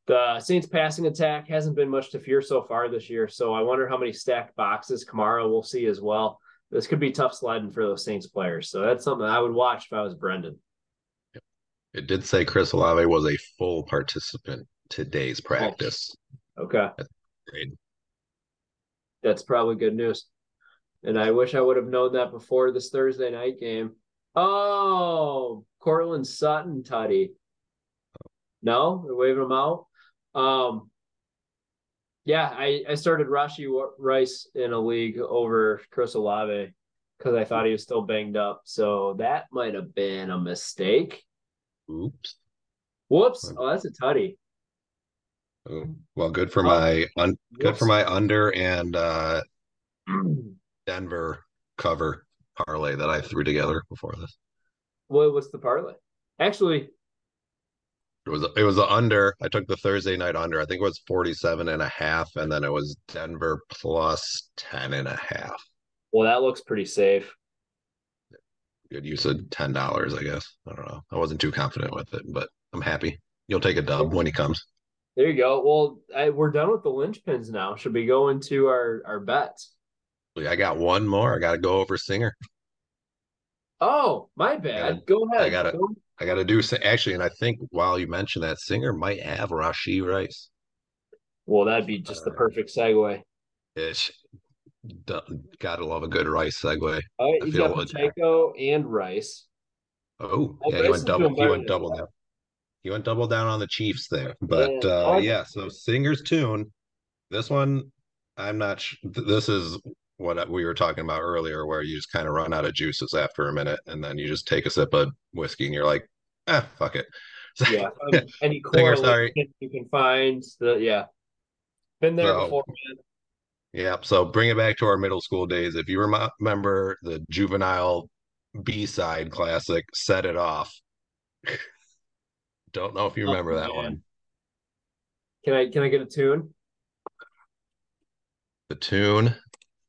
the Saints passing attack hasn't been much to fear so far this year, so I wonder how many stacked boxes Kamara will see as well. This could be tough sliding for those Saints players, so that's something I would watch if I was Brendan. It did say Chris Olave was a full participant today's practice. Okay. That's great. That's probably good news, and I wish I would have known that before this Thursday night game. Oh, Cortland Sutton, Tutty. No? They're waving him out. Yeah, I started Rashee Rice in a league over Chris Olave because I thought he was still banged up. So that might have been a mistake. Whoops. Oh, that's a tutty. Oh, well, good for my under and Denver cover parlay that I threw together before this. Well, what's the parlay? Actually, it was the under. I took the Thursday night under. I think it was 47.5, and then it was Denver plus 10.5. Well, that looks pretty safe. Good use of $10, I guess. I don't know. I wasn't too confident with it, but I'm happy. You'll take a dub when he comes. There you go. Well, we're done with the LYNCHpins now. Should we go into our bets? I got one more. I got to go over Singer. Oh, my bad. Go ahead. I gotta do actually, and I think while you mentioned that, Singer might have Rashee Rice. Well, that'd be just the perfect segue. Gotta love a good Rice segue. All right, you got Pacheco and Rice. Oh, yeah, he went double down. He went double down on the Chiefs there. But so Singer's tune. This one, I'm not sure. This is what we were talking about earlier, where you just kind of run out of juices after a minute, and then you just take a sip of whiskey, and you're like, fuck it. Yeah, any correlation you can find. Been there before, man. Yeah, so bring it back to our middle school days. If you remember the Juvenile B-side classic, Set It Off. Don't know if you remember that one. Can I get a tune? The tune?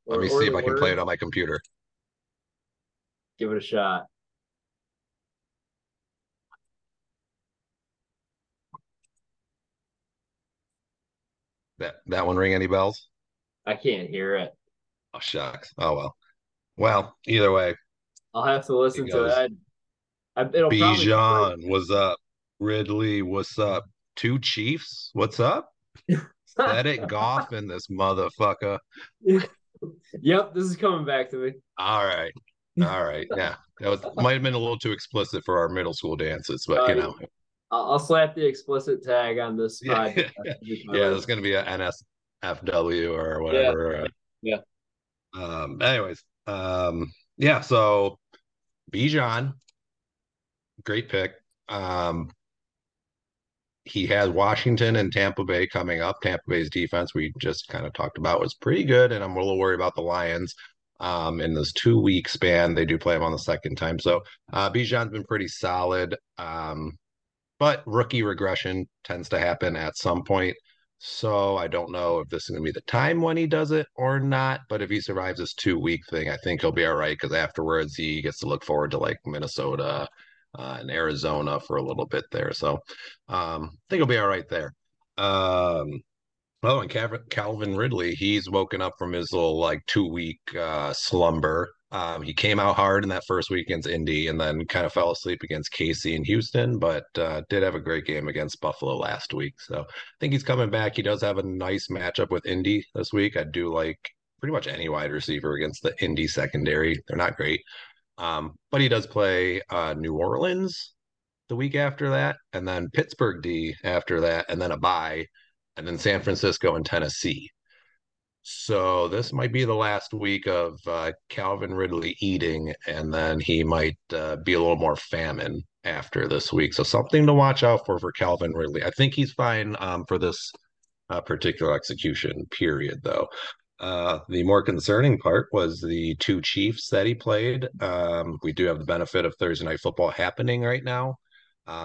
Let me see if I can play it on my computer. Give it a shot. That one ring any bells? I can't hear it. Oh, shucks. Oh, well. Well, either way. I'll have to listen to that. Bijan was up. Ridley, what's up? Two Chiefs, what's up? Set it Goff in this motherfucker. Yep, this is coming back to me. All right. Yeah, might have been a little too explicit for our middle school dances, but I'll slap the explicit tag on this podcast. Yeah, there's gonna be a NSFW or whatever. Yeah. So Bijan, great pick. He has Washington and Tampa Bay coming up. Tampa Bay's defense, we just kind of talked about, was pretty good, and I'm a little worried about the Lions. In this 2-week span, they do play them on the second time. So Bijan's been pretty solid, but rookie regression tends to happen at some point. So I don't know if this is going to be the time when he does it or not, but if he survives this 2-week thing, I think he'll be all right, because afterwards he gets to look forward to like Minnesota in Arizona for a little bit there. So I think he'll be all right there. And Calvin Ridley, he's woken up from his little like 2-week slumber. He came out hard in that first week against Indy and then kind of fell asleep against KC and Houston, but did have a great game against Buffalo last week. So I think he's coming back. He does have a nice matchup with Indy this week. I do like pretty much any wide receiver against the Indy secondary. They're not great. But he does play New Orleans the week after that, and then Pittsburgh D after that, and then a bye, and then San Francisco and Tennessee. So this might be the last week of Calvin Ridley eating, and then he might be a little more famine after this week. So something to watch out for Calvin Ridley. I think he's fine for this particular execution period, though. The more concerning part was the two Chiefs that he played. We do have the benefit of Thursday Night Football happening right now.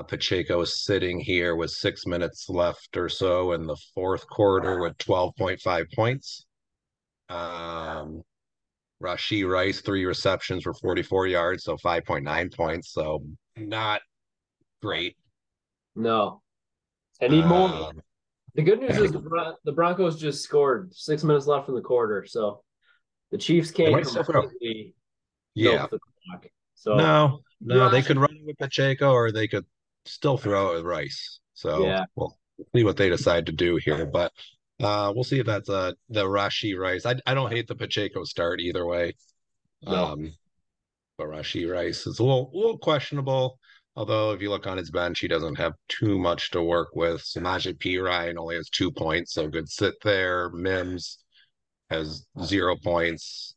Pacheco is sitting here with 6 minutes left or so in the fourth quarter with 12.5 points. Rashee Rice, 3 receptions for 44 yards, so 5.9 points. So not great. No. I need more. The good news is the Broncos just scored 6 minutes left in the quarter, so the Chiefs can't completely milk the clock. So no, they could run with Pacheco, or they could still throw it with Rice. So we'll see what they decide to do here, but we'll see if that's the Rashee Rice. I don't hate the Pacheco start either way, but Rashee Rice is a little questionable. Although if you look on his bench, he doesn't have too much to work with. Samaje Perine only has 2 points, so good sit there. Mims has 0 points.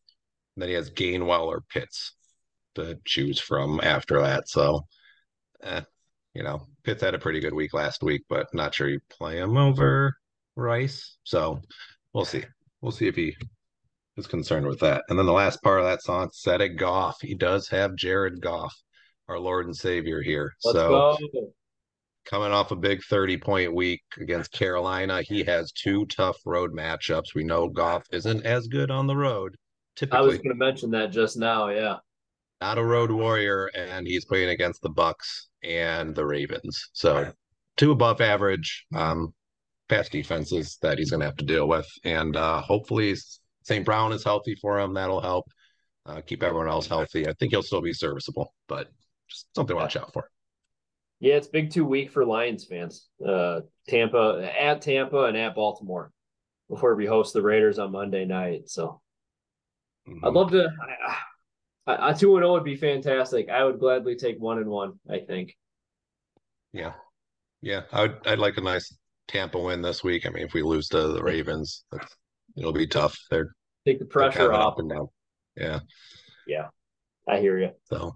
And then he has Gainwell or Pitts to choose from after that. So, you know, Pitts had a pretty good week last week, but not sure you play him over Rice. So we'll see. We'll see if he is concerned with that. And then the last part of that song said it, Goff. He does have Jared Goff, our Lord and Savior here. Let's go. Coming off a big 30-point week against Carolina, he has two tough road matchups. We know Goff isn't as good on the road, typically. I was going to mention that just now, yeah. Not a road warrior, and he's playing against the Bucks and the Ravens. So two above average pass defenses that he's going to have to deal with. And hopefully St. Brown is healthy for him. That'll help keep everyone else healthy. I think he'll still be serviceable, but just something to watch out for. Yeah, it's big 2 week for Lions fans. Tampa and at Baltimore before we host the Raiders on Monday night. So I'd love to a 2-0 would be fantastic. I would gladly take 1-1, I think. Yeah. Yeah, I'd like a nice Tampa win this week. I mean, if we lose to the Ravens, it'll be tough. They're take the pressure off and down. Yeah. Yeah. I hear you. So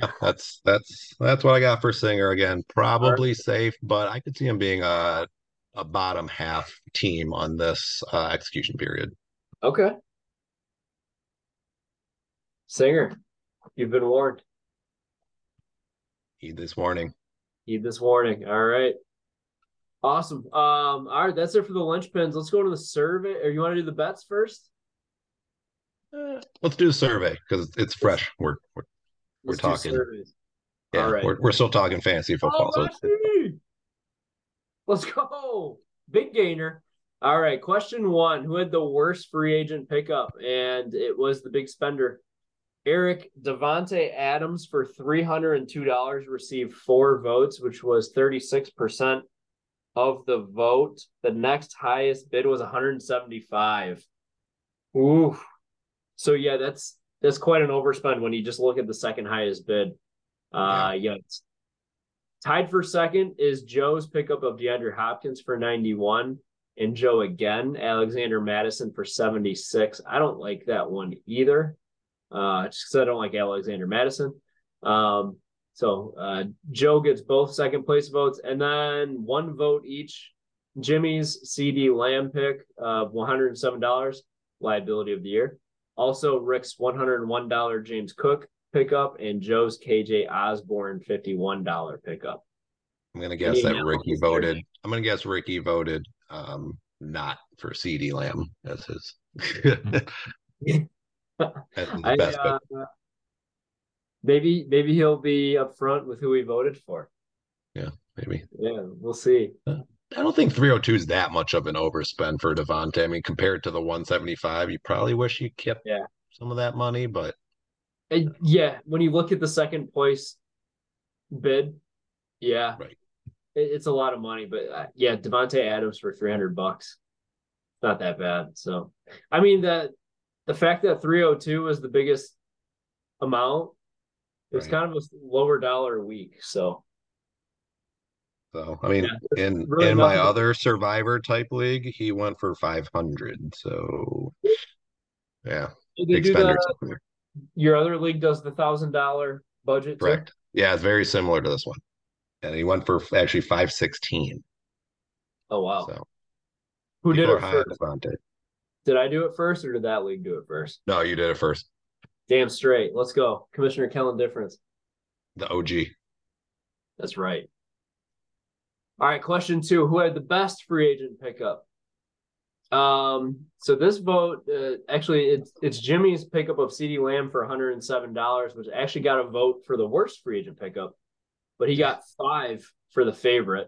yeah, that's what I got for Singer. Again, probably safe, but I could see him being a bottom half team on this execution period. Okay. Singer, you've been warned. Heed this warning. Heed this warning. All right. Awesome. All right, that's it for the LYNCHpins. Let's go to the survey. Or you want to do the bets first? Let's do the survey because it's fresh. We're talking. Yeah, all right. We're still talking fantasy football. Oh, so let's go. Big gainer. All right. Question one: who had the worst free agent pickup? And it was the big spender, Eric. Devontae Adams for $302 received 4 votes, which was 36% of the vote. The next highest bid was $175. Ooh. So yeah, that's quite an overspend when you just look at the second highest bid. Yeah. Tied for second is Joe's pickup of DeAndre Hopkins for 91, and Joe again, Alexander Madison for 76. I don't like that one either, just because I don't like Alexander Madison. So Joe gets both second place votes, and then 1 vote each. Jimmy's CeeDee Lamb pick of $107, liability of the year. Also, Rick's $101 James Cook pickup and Joe's KJ Osborne $51 pickup. I'm gonna guess that Ricky voted. I'm gonna guess Ricky voted not for CeeDee Lamb as his. Maybe he'll be up front with who he voted for. Yeah, maybe. Yeah, we'll see. I don't think 302 is that much of an overspend for Devontae. I mean, compared to the 175, you probably wish you kept some of that money, but yeah, when you look at the second place bid, yeah, right, it's a lot of money. But yeah, Devontae Adams for $300, not that bad. So, I mean, the fact that 302 was the biggest amount, it was kind of a lower dollar a week, so. So, I mean, in my other survivor type league, he went for 500. So, yeah. Your other league does the $1,000 budget. Correct. Too? Yeah, it's very similar to this one. And he went for actually 516. Oh, wow. So, who did it first? Did I do it first or did that league do it first? No, you did it first. Damn straight. Let's go. Commissioner Kellen Difference. The OG. That's right. All right, question two, who had the best free agent pickup? So this vote, actually, it's Jimmy's pickup of CeeDee Lamb for $107, which actually got a vote for the worst free agent pickup, but he got 5 for the favorite.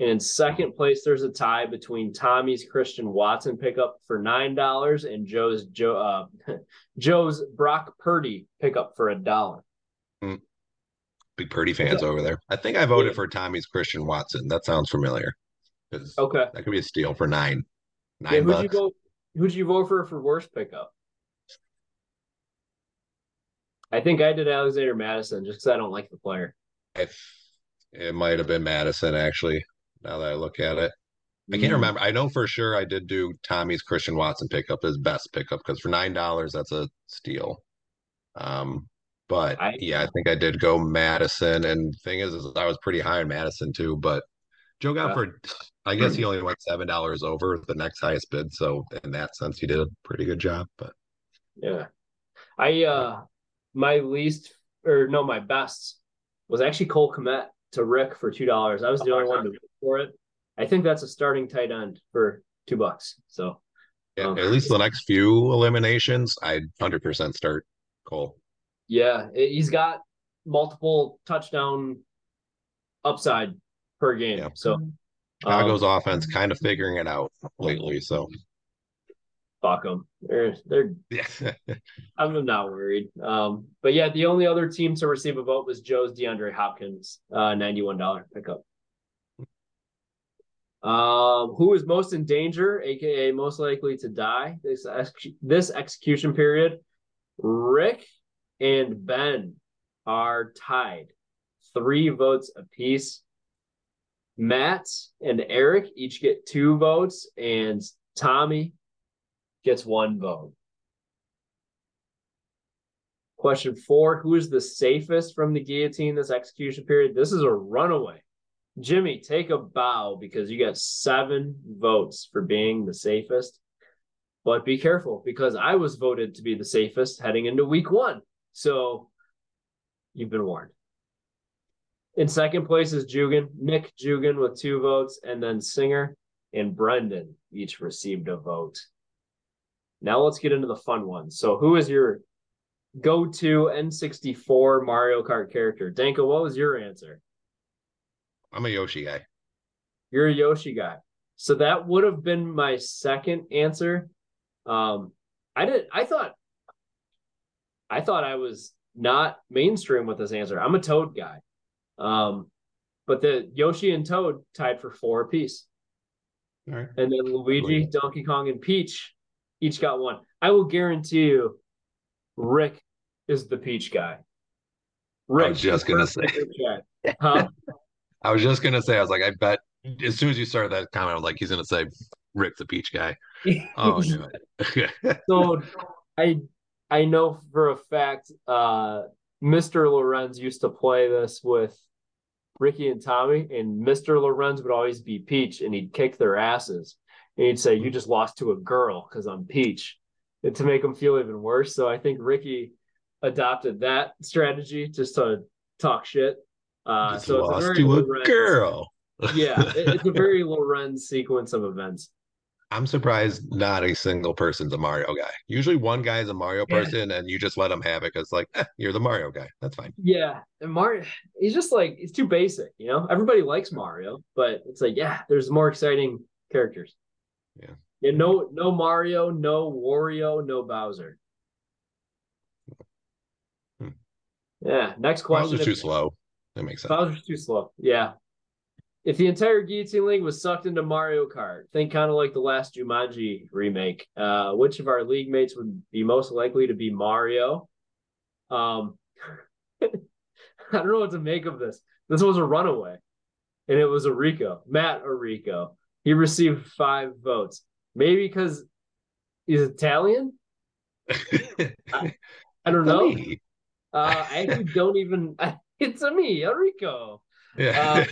And in second place, there's a tie between Tommy's Christian Watson pickup for $9 and Joe's Brock Purdy pickup for $1. Big Purdy fans over there. I think I voted for Tommy's Christian Watson. That sounds familiar. Okay. That could be a steal for $9. $9. Who'd you vote for worst pickup? I think I did Alexander Madison just because I don't like the player. It might have been Madison, actually, now that I look at it. I can't remember. I know for sure I did do Tommy's Christian Watson pickup, his best pickup, because for $9, that's a steal. I think I did go Madison. And thing is I was pretty high on Madison too, but Joe got for, I guess he only went $7 over the next highest bid. So in that sense, he did a pretty good job. But yeah, my best was actually Cole Kmet to Rick for $2. I was the only one to bid for it. I think that's a starting tight end for $2. So yeah, at least the next few eliminations, I 100% start Cole. Yeah, he's got multiple touchdown upside per game. Yeah. So Chicago's offense kind of figuring it out lately. So fuck them. They're I'm not worried. But yeah, the only other team to receive a vote was Joe's DeAndre Hopkins, $91 pickup. Who is most in danger, aka most likely to die this execution period? Rick and Ben are tied, 3 votes apiece. Matt and Eric each get 2 votes, and Tommy gets 1 vote. Question 4: who is the safest from the guillotine this execution period? This is a runaway. Jimmy, take a bow because you got 7 votes for being the safest. But be careful because I was voted to be the safest heading into week 1. So you've been warned. In second place is Jugan, Nick Jugan with 2 votes, and then Singer and Brendan each received a vote. Now let's get into the fun ones. So who is your go-to N64 Mario Kart character? Danko, what was your answer? I'm a Yoshi guy. You're a Yoshi guy. So that would have been my second answer. I thought I was not mainstream with this answer. I'm a Toad guy. But the Yoshi and Toad tied for 4 apiece. All right. And then Luigi, Donkey Kong, and Peach each got 1. I will guarantee you Rick is the Peach guy. Rick, I was just going to say. Huh? I was just going to say, I was like, I bet as soon as you started that comment, I was like, he's going to say Rick the Peach guy. Oh, no. So I know for a fact Mr. Lorenz used to play this with Ricky and Tommy, and Mr. Lorenz would always be Peach, and he'd kick their asses. And he'd say, you just lost to a girl because I'm Peach, and to make them feel even worse. So I think Ricky adopted that strategy just to talk shit. So it's a Lorenz girl. Yeah, it's a very Lorenz sequence of events. I'm surprised not a single person's a Mario guy. Usually one guy is a Mario person, and you just let him have it because, like, you're the Mario guy. That's fine. Yeah, and Mario, he's just like, it's too basic, you know? Everybody likes Mario, but it's like, yeah, there's more exciting characters. Yeah. Yeah, no Mario, no Wario, no Bowser. Yeah, next question. Bowser's too slow. That makes sense. Bowser's too slow. Yeah. If the entire Guillotine League was sucked into Mario Kart, think kind of like the last Jumanji remake. Which of our league mates would be most likely to be Mario? I don't know what to make of this. This was a runaway, and it was Rico, Matt Rico. He received 5 votes. Maybe because he's Italian? I don't know. I actually don't even... It's a me, Rico. Yeah.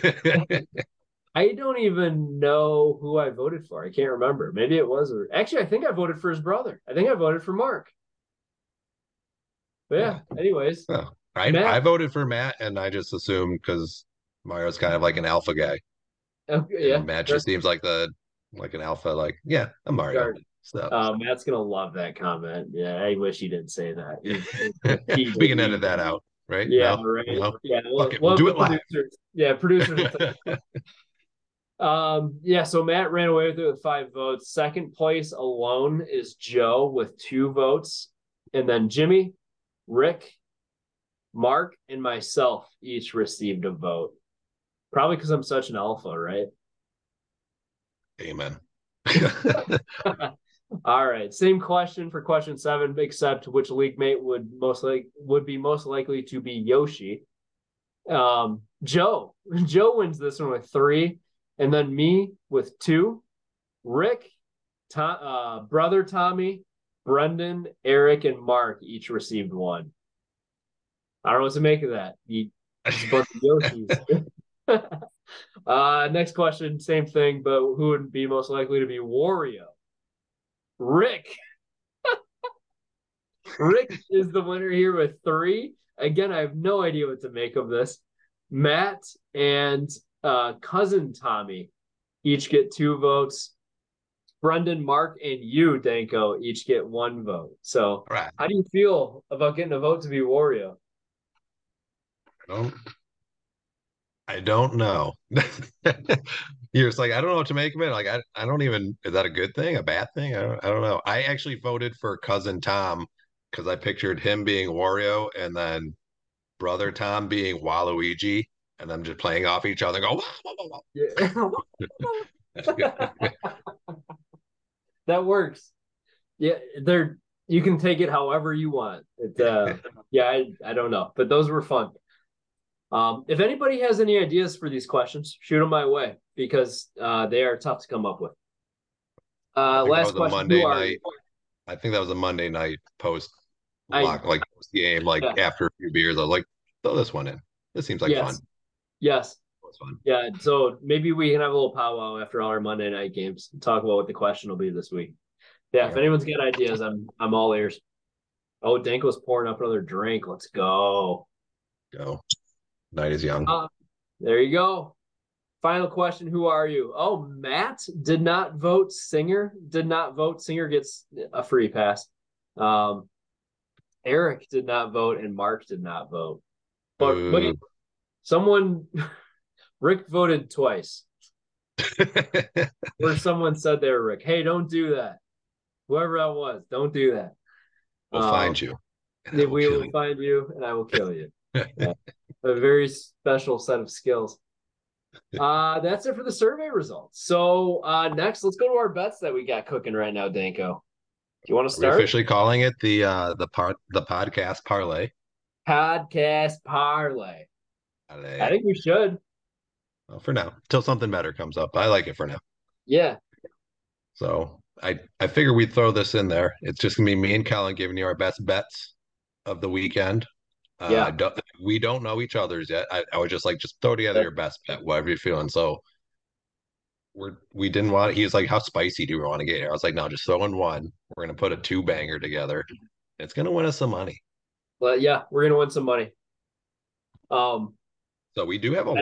I don't even know who I voted for. I can't remember. Maybe it was. Actually, I think I voted for his brother. I think I voted for Mark. But yeah. Anyways. Oh, I voted for Matt, and I just assumed because Mario's kind of like an alpha guy. Okay, yeah. Matt just seems like an alpha. Like, yeah, I'm Mario. So Matt's gonna love that comment. Yeah, I wish he didn't say that. We can edit that out. Right? Yeah, no, right. No. Yeah, we'll do it live. Yeah, producers. Yeah, so Matt ran away with it with 5 votes. Second place alone is Joe with 2 votes. And then Jimmy, Rick, Mark, and myself each received a vote. Probably because I'm such an alpha, right? Amen. All right. Same question for question 7, except which league mate would be most likely to be Yoshi. Joe wins this one with 3, and then me with 2. Rick, brother Tommy, Brendan, Eric, and Mark each received 1. I don't know what to make of that. It's a bunch of Yoshis. Next question, same thing, but who would be most likely to be Wario? Rick. Rick is the winner here with 3. Again, I have no idea what to make of this. Matt and cousin Tommy each get 2 votes. Brendan, Mark, and you, Danko, each get 1 vote. So How do you feel about getting a vote to be Wario? I don't know. You're just like, I don't know what to make of it. Like, I don't even, is that a good thing, a bad thing? I don't know. I actually voted for cousin Tom because I pictured him being Wario and then brother Tom being Waluigi, and them just playing off each other and go, wah, wah, wah, wah. Yeah. That works. Yeah, you can take it however you want. I don't know. But those were fun. If anybody has any ideas for these questions, shoot them my way because they are tough to come up with. Last question. I think that was a Monday night post post game, after a few beers. I was like, throw this one in. This seems like fun. Yes. It's fun. Yeah. So maybe we can have a little powwow after all our Monday night games and talk about what the question will be this week. Yeah. If anyone's got ideas, I'm all ears. Oh, Danko's pouring up another drink. Let's go. Go. Night is young. There you go. Final question. Who are you? Oh, Matt did not vote Singer. Did not vote. Singer gets a free pass. Eric did not vote and Mark did not vote. But wait, Rick voted twice. Or someone said they were Rick. Hey, don't do that. Whoever that was, don't do that. We'll find you. We will find you and I will kill you. Yeah. A very special set of skills. That's it for the survey results. So next, let's go to our bets that we got cooking right now, Danko. Do you want to start? We're officially calling it the podcast parlay. Podcast parlay. I think we should. Well, for now, till something better comes up. I like it for now. Yeah. So I figure we'd throw this in there. It's just gonna be me and Colin giving you our best bets of the weekend. Yeah, we don't know each other's yet. I was just like, just throw together your best bet, whatever you're feeling. So we didn't want. He was like, how spicy do we want to get here? I was like, no, just throw in one. We're gonna put a 2 banger together. It's gonna win us some money. Well, yeah, we're gonna win some money. So we do have there's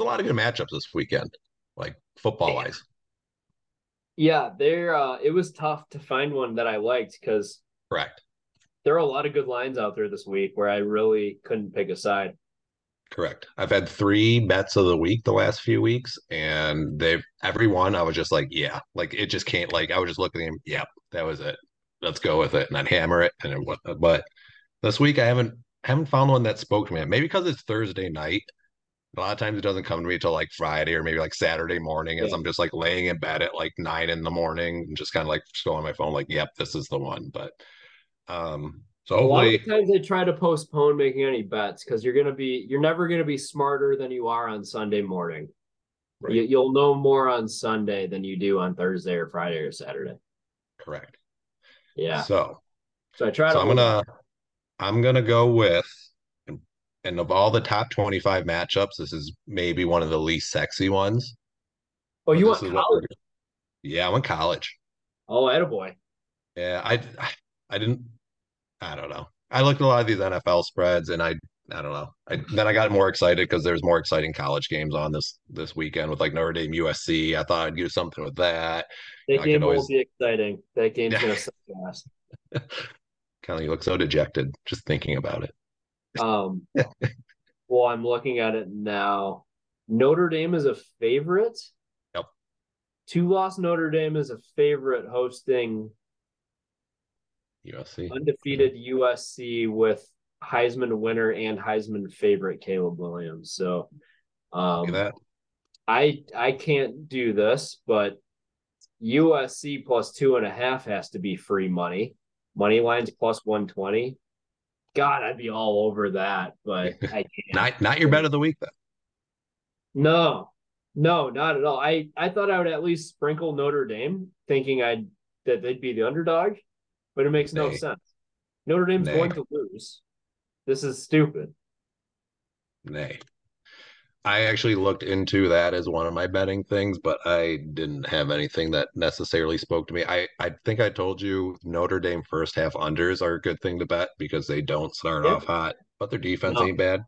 a lot of good matchups this weekend, like football wise. Yeah, there. It was tough to find one that I liked because correct. There are a lot of good lines out there this week where I really couldn't pick a side. Correct. I've had 3 bets of the week the last few weeks, and every one I was just like, yeah, like it just can't. Like I was just looking at him, yep, that was it. Let's go with it, and then hammer it. And it, but this week I haven't found one that spoke to me. Maybe because it's Thursday night. A lot of times it doesn't come to me until like Friday or maybe like Saturday morning, as I'm just like laying in bed at like 9 in the morning and just kind of like scrolling on my phone, like, yep, this is the one. But so hopefully, a lot of times they try to postpone making any bets because you're never gonna be smarter than you are on Sunday morning. Right. You'll know more on Sunday than you do on Thursday or Friday or Saturday. Correct. Yeah. So I try to. I'm gonna go with, and of all the top 25 matchups, this is maybe one of the least sexy ones. Oh, you want college? Yeah, I want college. Oh, attaboy. Yeah, I didn't. I don't know. I looked at a lot of these NFL spreads, and I don't know. Then I got more excited because there's more exciting college games on this weekend with like Notre Dame, USC. I thought I'd do something with that. That game will be exciting. That game's gonna suck fast. Kelly, you look so dejected just thinking about it. Well, I'm looking at it now. Notre Dame is a favorite. Yep. 2-loss Notre Dame is a favorite hosting USC. Undefeated USC with Heisman winner and Heisman favorite Caleb Williams. So I can't do this, but USC plus 2.5 has to be free money. Money line's plus 120. God, I'd be all over that, but I can't. Not your bet of the week, though. No, not at all. I thought I would at least sprinkle Notre Dame, thinking that they'd be the underdog, but it makes no sense. Notre Dame's going to lose. This is stupid. I actually looked into that as one of my betting things, but I didn't have anything that necessarily spoke to me. I think I told you Notre Dame first half unders are a good thing to bet because they don't start off hot, but their defense ain't bad.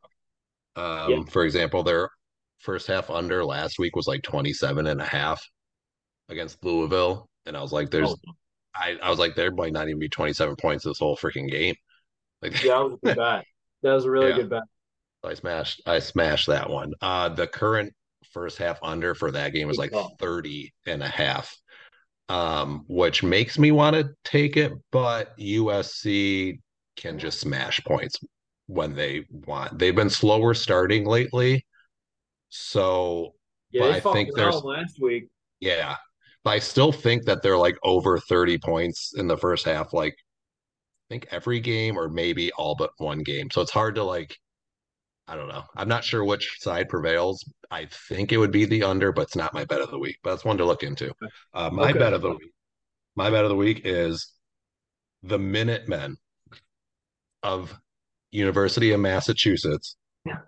For example, their first half under last week was like 27.5 against Louisville. And I was like, I was like, there might not even be 27 points this whole freaking game. Like, that was a good bet. That was a really good bet. I smashed that one. The current first half under for that game is like 30.5, which makes me want to take it, but USC can just smash points when they want. They've been slower starting lately. So I think there's last week. Yeah. But I still think that they're like over 30 points in the first half, like I think every game or maybe all but one game. So it's hard to I don't know. I'm not sure which side prevails. I think it would be the under, but it's not my bet of the week. But that's one to look into. My bet of the week is the Minutemen of University of Massachusetts. Yeah.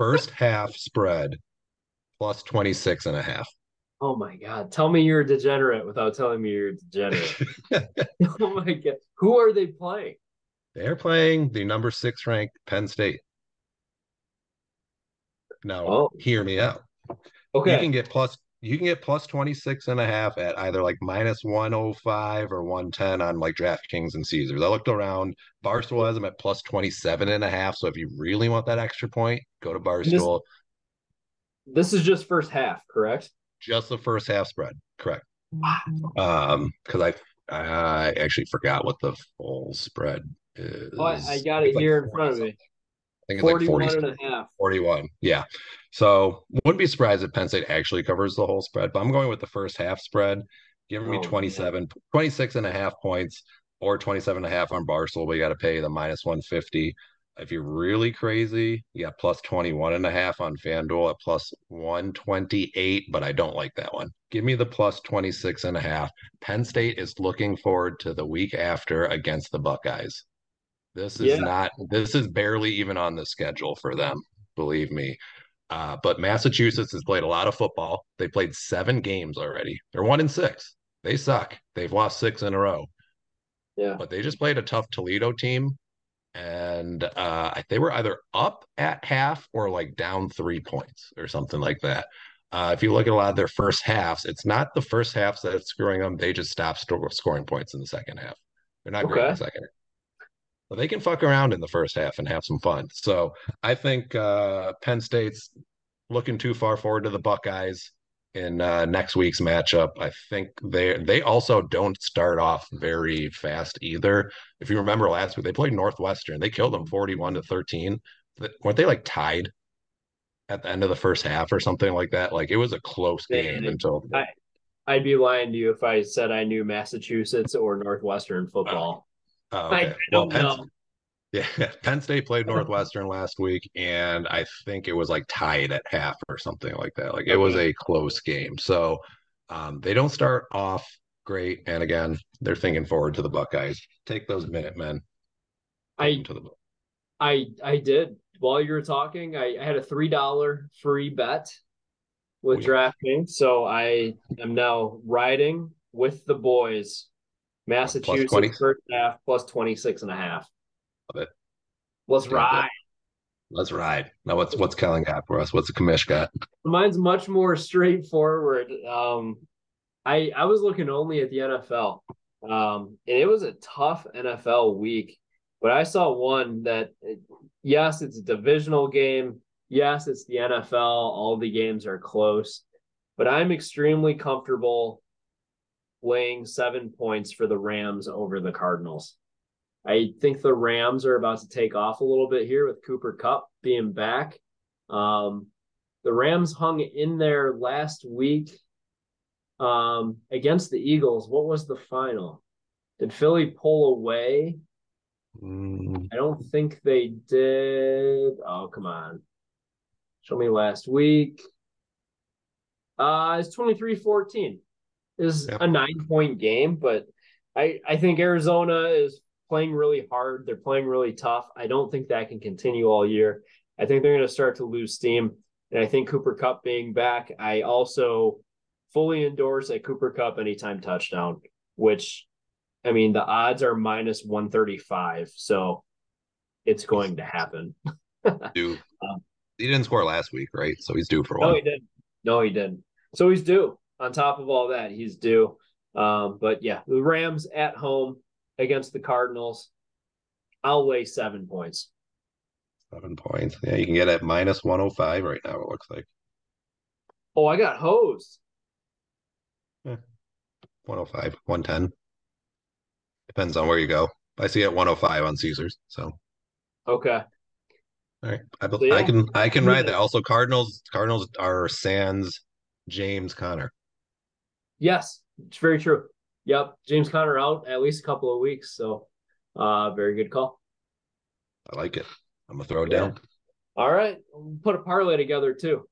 First half spread plus 26.5. Oh my God. Tell me you're a degenerate without telling me you're a degenerate. Oh my God. Who are they playing? They're playing the number 6 ranked Penn State. Now, hear me out. Okay. You can get plus 26.5 at either like minus 105 or 110 on like DraftKings and Caesars. I looked around. Barstool has them at plus 27.5. So if you really want that extra point, go to Barstool. This is just first half, correct? Just the first half spread, correct. Wow. Because I actually forgot what the full spread is. Oh, I got it here in front of me. I think it's 41.5. 41, yeah. So wouldn't be surprised if Penn State actually covers the whole spread, but I'm going with the first half spread, giving me 26.5 points or 27.5 on Barstool, but you got to pay the minus 150. If you're really crazy, you got plus 21.5 on FanDuel at plus 128, but I don't like that one. Give me the plus 26.5. Penn State is looking forward to the week after against the Buckeyes. This is this is barely even on the schedule for them, believe me. But Massachusetts has played a lot of football. They played 7 games already. They're 1-6. They suck. They've lost 6 in a row. Yeah. But they just played a tough Toledo team. And they were either up at half or like down 3 points or something like that. If you look at a lot of their first halves, it's not the first halves that it's screwing them. They just stop scoring points in the second half. They're not great in the second half. But they can fuck around in the first half and have some fun. So I think Penn State's looking too far forward to the Buckeyes in next week's matchup. I think they also don't start off very fast either. If you remember last week, they played Northwestern. They killed them 41-13. Weren't they like tied at the end of the first half or something like that? Like it was a close game until. I'd be lying to you if I said I knew Massachusetts or Northwestern football. Okay. Penn State played Northwestern last week, and I think it was like tied at half or something like that. Like it was a close game. So they don't start off great. And again, they're thinking forward to the Buckeyes. Take those Minutemen. I did. While you were talking, I had a $3 free bet with DraftKings. So I am now riding with the boys. Massachusetts first half plus 26.5. Love it. Let's ride. Now what's Kellen got for us? What's the commish got? Mine's much more straightforward. I was looking only at the NFL. And it was a tough NFL week, but I saw one that yes, it's a divisional game. Yes, it's the NFL. All the games are close, but I'm extremely comfortable laying 7 points for the Rams over the Cardinals. I think the Rams are about to take off a little bit here with Cooper Kupp being back. The Rams hung in there last week against the Eagles. What was the final? Did Philly pull away? I don't think they did. Oh, come on. Show me last week. It's 23-14. This is a 9-point game, but I think Arizona is playing really hard. They're playing really tough. I don't think that can continue all year. I think they're going to start to lose steam. And I think Cooper Kupp being back, I also fully endorse a Cooper Kupp anytime touchdown, which, I mean, the odds are minus 135. So it's going to happen. Dude, he didn't score last week, right? So he's due for one. No, he didn't. So he's due. On top of all that, he's due. But yeah, the Rams at home against the Cardinals. I'll lay 7 points. 7 points. Yeah, you can get at minus 105 right now, it looks like. Oh, I got hosed. Yeah. 105, 110. Depends on where you go. I see at 105 on Caesars. So okay. All right. I can ride that. Also, Cardinals are sans James Conner. Yes, it's very true. Yep. James Conner out at least a couple of weeks. So very good call. I like it. I'm gonna throw it down. All right. We'll put a parlay together too.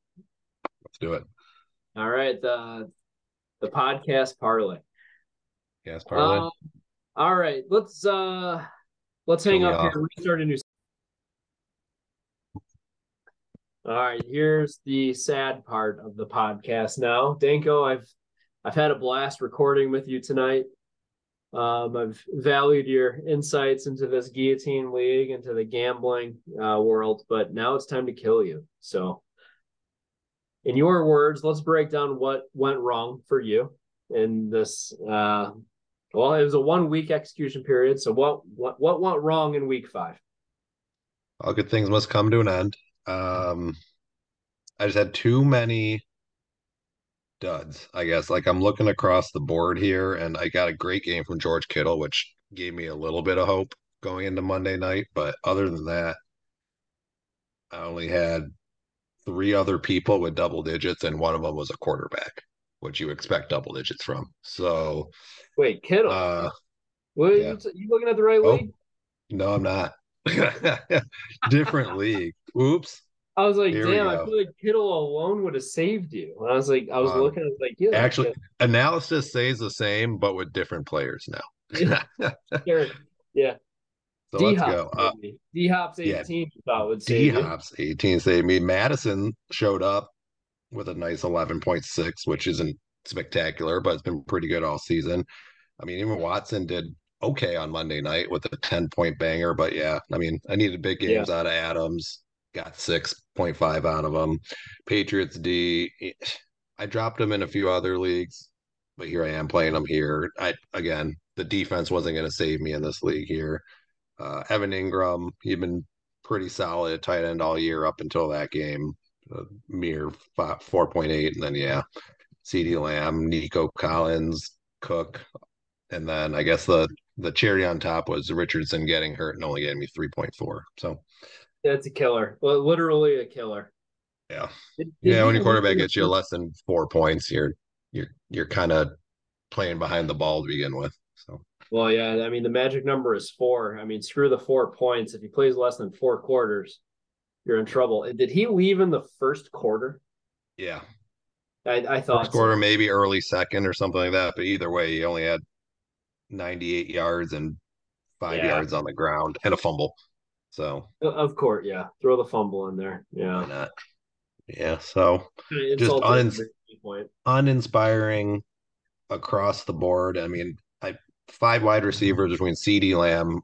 Let's do it. All right. The podcast parlay. Yes, parlay. All right, let's hang up here. We start a new. All right, here's the sad part of the podcast now. Danko, I've had a blast recording with you tonight. I've valued your insights into this guillotine league, into the gambling world, but now it's time to kill you. So, in your words, let's break down what went wrong for you in this. Well, it was a 1 week execution period. So what went wrong in week 5? All good things must come to an end. I just had too many duds, I guess. Like, I'm looking across the board here, and I got a great game from George Kittle, which gave me a little bit of hope going into Monday night. But other than that, I only had 3 other people with double digits, and one of them was a quarterback, which you expect double digits from. So wait, Kittle. You looking at the right league? No, I'm not. Different league. Oops. I was like, damn, I feel like Kittle alone would have saved you. And I was looking, I was like, yeah. Actually, analysis stays the same, but with different players now. Yeah. So let's go. D-Hop's 18, I thought would save you. D-Hop's 18 saved me. Madison showed up with a nice 11.6, which isn't spectacular, but it's been pretty good all season. I mean, even Watson did okay on Monday night with a 10-point banger, but yeah, I mean, I needed big games out of Adams, got 6.5 out of them. Patriots D, I dropped them in a few other leagues, but here I am playing them here. Again, the defense wasn't going to save me in this league here. Evan Engram, he'd been pretty solid at tight end all year up until that game. A mere 4.8, and then CeeDee Lamb, Nico Collins, Cook, and then I guess the cherry on top was Richardson getting hurt and only getting me 3.4. So that's a killer, well, literally a killer. Yeah, when your quarterback gets you less than 4 points, you're kind of playing behind the ball to begin with. So well, yeah, I mean the magic number is 4. I mean, screw the 4 points. If he plays less than 4 quarters, you're in trouble. Did he leave in the first quarter? Yeah. I thought first quarter, maybe early second or something like that. But either way, he only had 98 yards and 5 yards on the ground and a fumble. So of course, throw the fumble in there. Yeah. Why not? Yeah. So just uninspiring across the board. I mean, 5 wide receivers between CeeDee Lamb,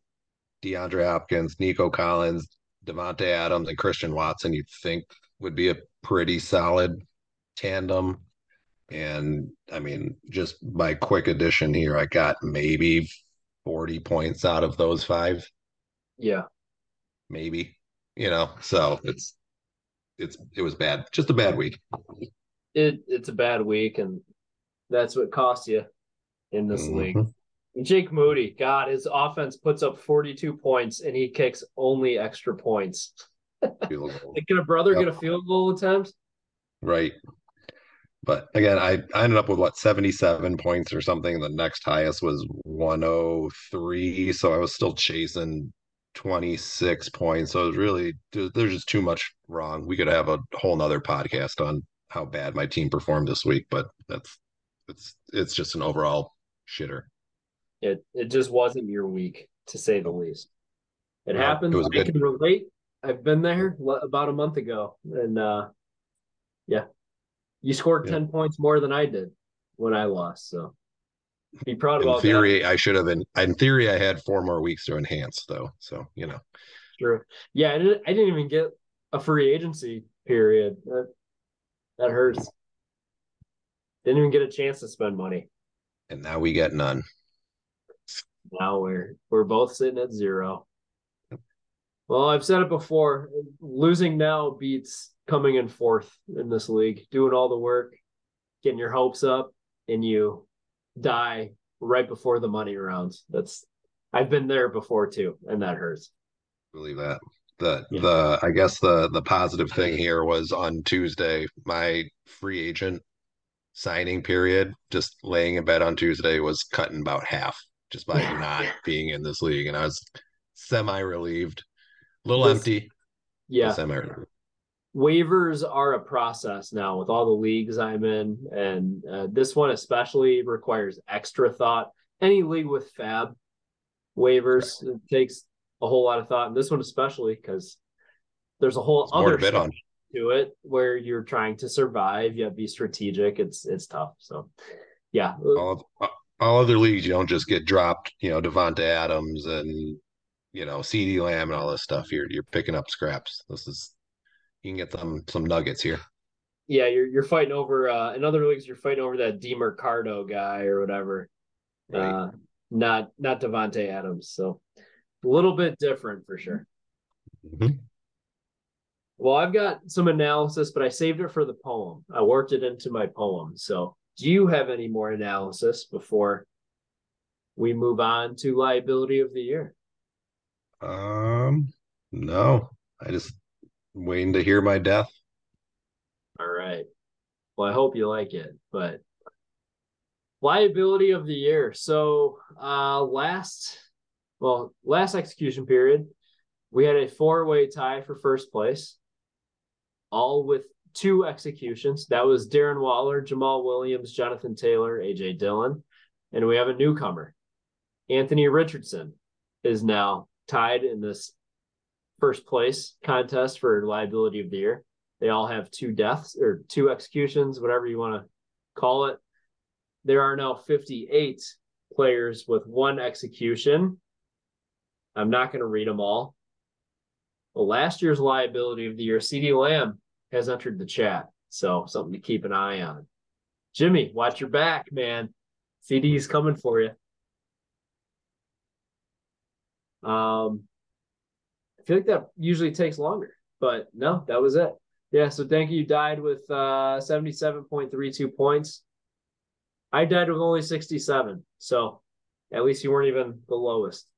DeAndre Hopkins, Nico Collins, Devontae Adams, and Christian Watson, you'd think would be a pretty solid tandem. And I mean, just by quick addition here, I got maybe 40 points out of those 5. Yeah. Maybe, so it was bad. Just a bad week. It's a bad week. And that's what costs you in this league. Jake Moody, God, his offense puts up 42 points and he kicks only extra points. Can a brother get a field goal attempt? Right. But again, I ended up with 77 points or something. The next highest was 103. So I was still chasing 26 points. So it was really, there's just too much wrong. We could have a whole nother podcast on how bad my team performed this week, but it's just an overall shitter. It just wasn't your week, to say the least. It happens. I can relate. I've been there about a month ago, and you scored 10 points more than I did when I lost. So be proud of that. I should have been. In theory, I had 4 more weeks to enhance, though. So Sure. Yeah, I didn't even get a free agency period. That hurts. Didn't even get a chance to spend money. And now we get none. Now we're both sitting at 0. Well, I've said it before, losing now beats coming in 4th in this league, doing all the work, getting your hopes up, and you die right before the money rounds. I've been there before too, and that hurts. I believe that. I guess the positive thing here was on Tuesday, my free agent signing period, just laying in bed on Tuesday, was cut in about half just by not being in this league. And I was semi-relieved. A little empty. Yeah. Waivers are a process now with all the leagues I'm in. And this one especially requires extra thought. Any league with FAB waivers takes a whole lot of thought. And this one especially, because there's a whole other bit on to it where you're trying to survive. You have to be strategic. It's tough. So, yeah. All other leagues, you don't just get dropped, Devontae Adams and CeeDee Lamb and all this stuff. You're picking up scraps. You can get some nuggets here. Yeah, you're fighting over in other leagues. You're fighting over that DeMercado guy or whatever. Right. Not Devontae Adams. So a little bit different for sure. Mm-hmm. Well, I've got some analysis, but I saved it for the poem. I worked it into my poem. So do you have any more analysis before we move on to liability of the year? No, I just waiting to hear my death. All right. Well, I hope you like it, but liability of the year. So, last execution period, we had a 4-way tie for first place, all with 2 executions. That was Darren Waller, Jamal Williams, Jonathan Taylor, AJ Dillon. And we have a newcomer. Anthony Richardson is now tied in this first place contest for liability of the year. They all have 2 deaths or 2 executions, whatever you want to call it. There are now 58 players with 1 execution. I'm not going to read them all. Well, last year's liability of the year, CeeDee Lamb has entered the chat. So something to keep an eye on. Jimmy, watch your back, man. CeeDee's coming for you. I feel like that usually takes longer, but no, that was it. Yeah, so Danko, you died with 77.32 points. I died with only 67, so at least you weren't even the lowest.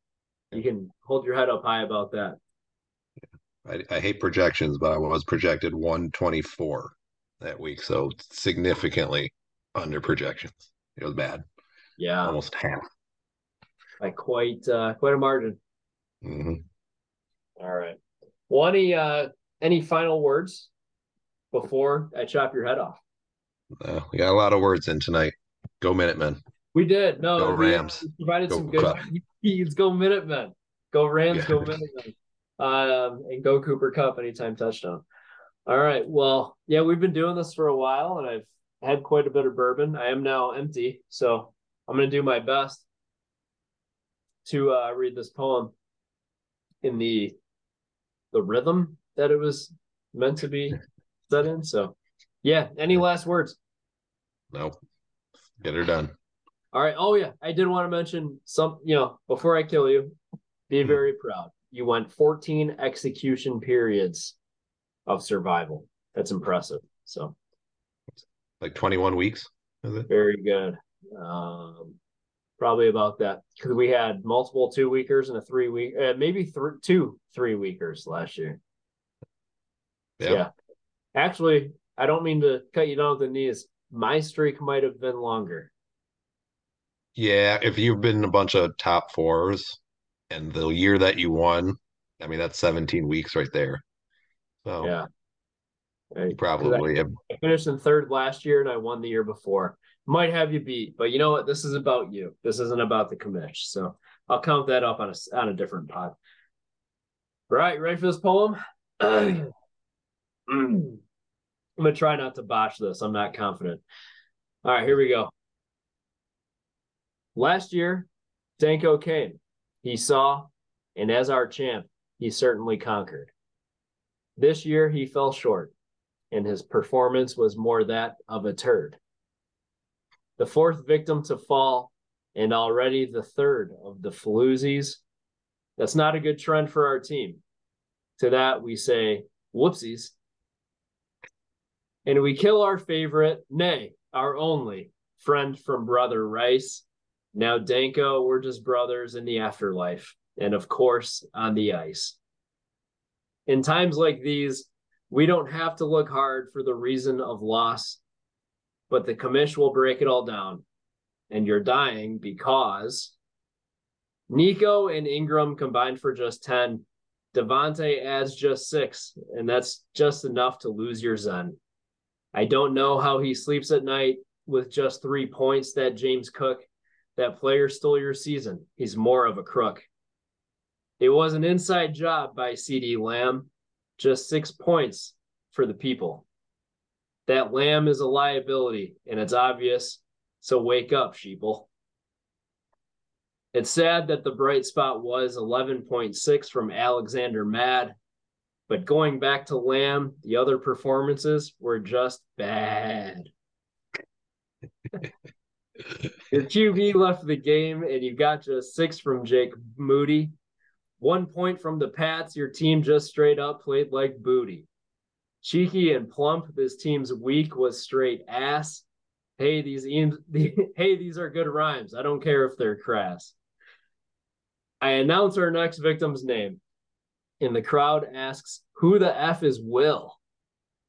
You can hold your head up high about that. I hate projections, but I was projected 124 that week, so significantly under projections. It was bad. Yeah. Almost half. By quite a margin. Mm-hmm. All right. Well, any final words before I chop your head off? We got a lot of words in tonight. Go Minutemen. We did. No, go Rams. We provided some good feeds. Go Minutemen. Go Rams. Yeah. Go Minutemen. And go Cooper Cup anytime touchdown. All right. Well, yeah, we've been doing this for a while, and I've had quite a bit of bourbon. I am now empty, so I'm going to do my best to read this poem in the rhythm that it was meant to be set in. So, yeah, any last words? No. Get her done. All right. Oh, yeah. I did want to mention some, before I kill you, be very proud. You went 14 execution periods of survival. That's impressive. So, like 21 weeks, is it? Very good. Probably about that, because we had multiple 2-weekers and a 3-week, maybe 2 3-weekers last year. Yeah. Actually, I don't mean to cut you down with the knees. My streak might have been longer. Yeah, if you've been a bunch of top 4s, and the year that you won, I mean, that's 17 weeks right there. So yeah. Hey, probably. I finished in third last year and I won the year before. Might have you beat, but you know what? This is about you. This isn't about the commish. So I'll count that up on a different pod. All right, ready for this poem? I'm going to try not to botch this. I'm not confident. All right, here we go. Last year, Danko came. He saw, and as our champ, he certainly conquered. This year, he fell short, and his performance was more that of a turd. The fourth victim to fall, and already the third of the floozies. That's not a good trend for our team. To that, we say, whoopsies. And we kill our favorite, nay, our only friend from Brother Rice. Now, Danko, we're just brothers in the afterlife, and of course, on the ice. In times like these, we don't have to look hard for the reason of loss, but the commish will break it all down. And you're dying because Nico and Ingram combined for just 10. Devontae adds just 6, and that's just enough to lose your zen. I don't know how he sleeps at night with just 3 points. That James Cook, that player stole your season. He's more of a crook. It was an inside job by CeeDee Lamb. Just 6 points for the people. That Lamb is a liability, and it's obvious. So wake up, sheeple. It's sad that the bright spot was 11.6 from Alexander Madd, but going back to Lamb, the other performances were just bad. Your QB left the game, and you got just 6 from Jake Moody. 1 point from the Pats. Your team just straight up played like booty. Cheeky and plump, this team's week was straight ass. Hey, these are good rhymes. I don't care if they're crass. I announce our next victim's name, and the crowd asks, who the F is Will?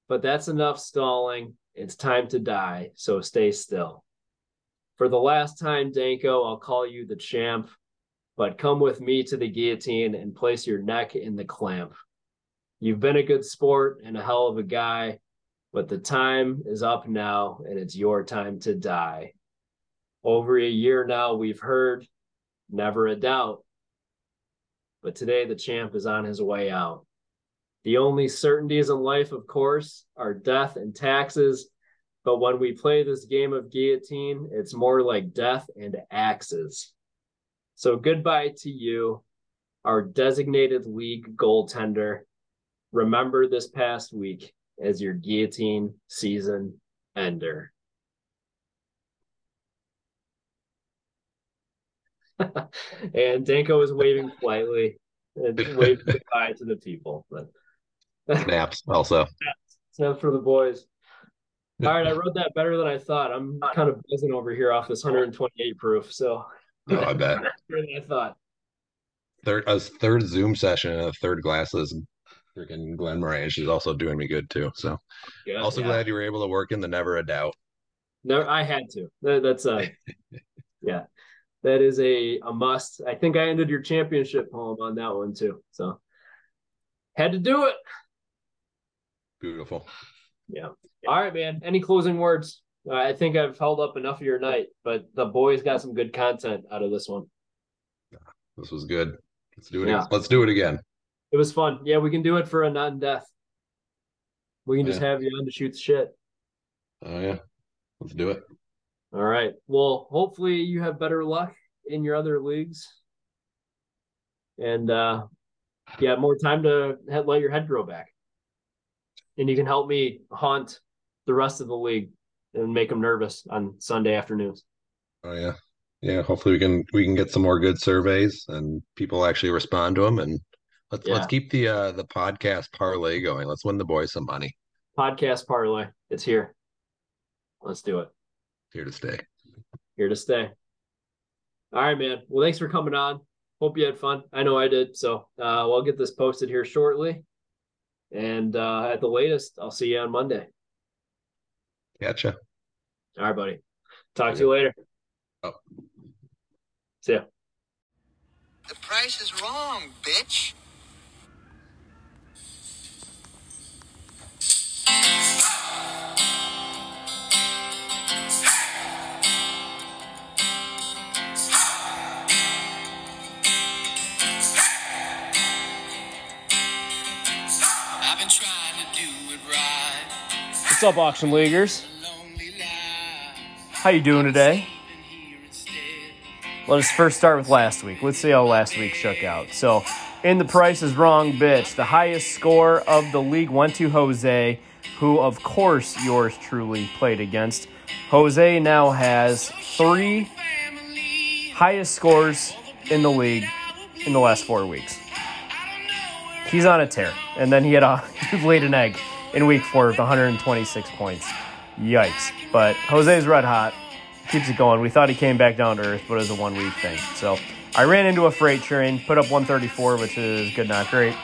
But that's enough stalling. It's time to die, so stay still. For the last time, Danko, I'll call you the champ, but come with me to the guillotine and place your neck in the clamp. You've been a good sport and a hell of a guy, but the time is up now, and it's your time to die. Over a year now, we've heard, never a doubt. But today, the champ is on his way out. The only certainties in life, of course, are death and taxes. But when we play this game of guillotine, it's more like death and axes. So goodbye to you, our designated league goaltender. Remember this past week as your guillotine season ender. And Danko is waving politely and waving goodbye to the people. But snaps also. Snaps for the boys. All right, I wrote that better than I thought. I'm kind of buzzing over here off this 128 proof, so. Oh, I bet. I thought. Third Zoom session and a third glasses. Freaking Glenn Morange is also doing me good too. So, good, also yeah. Glad you were able to work in the never a doubt. No, I had to. That's yeah, that is a must. I think I ended your championship poem on that one too. So, had to do it. Beautiful. Yeah. All right, man. Any closing words? I think I've held up enough of your night, but the boys got some good content out of this one. This was good. Let's do it. Yeah. Let's do it again. It was fun. Yeah, we can do it for a non-death. We can just have you on to shoot the shit. Oh, yeah. Let's do it. All right. Well, hopefully you have better luck in your other leagues. And you have more time to let your head grow back. And you can help me haunt the rest of the league and make them nervous on Sunday afternoons. Oh, yeah. Yeah, hopefully we can get some more good surveys and people actually respond to them. And let's keep the podcast parlay going. Let's win the boys some money. Podcast parlay. It's here. Let's do it. Here to stay. Here to stay. All right, man. Well, thanks for coming on. Hope you had fun. I know I did. So I'll get this posted here shortly. And at the latest, I'll see you on Monday. Gotcha. All right, buddy. Talk to you later. Oh. See ya. The price is wrong, bitch. What's up, Auction Leaguers? How you doing today? Let us first start with last week. Let's see how last week shook out. So, in the Price is Wrong bitch, the highest score of the league went to Jose, who, of course, yours truly played against. Jose now has three highest scores in the league in the last 4 weeks. He's on a tear. And then he had laid an egg in week four with 126 points. Yikes. But Jose's red hot. Keeps it going. We thought he came back down to earth, but it was a one-week thing. So I ran into a freight train, put up 134, which is good, not great.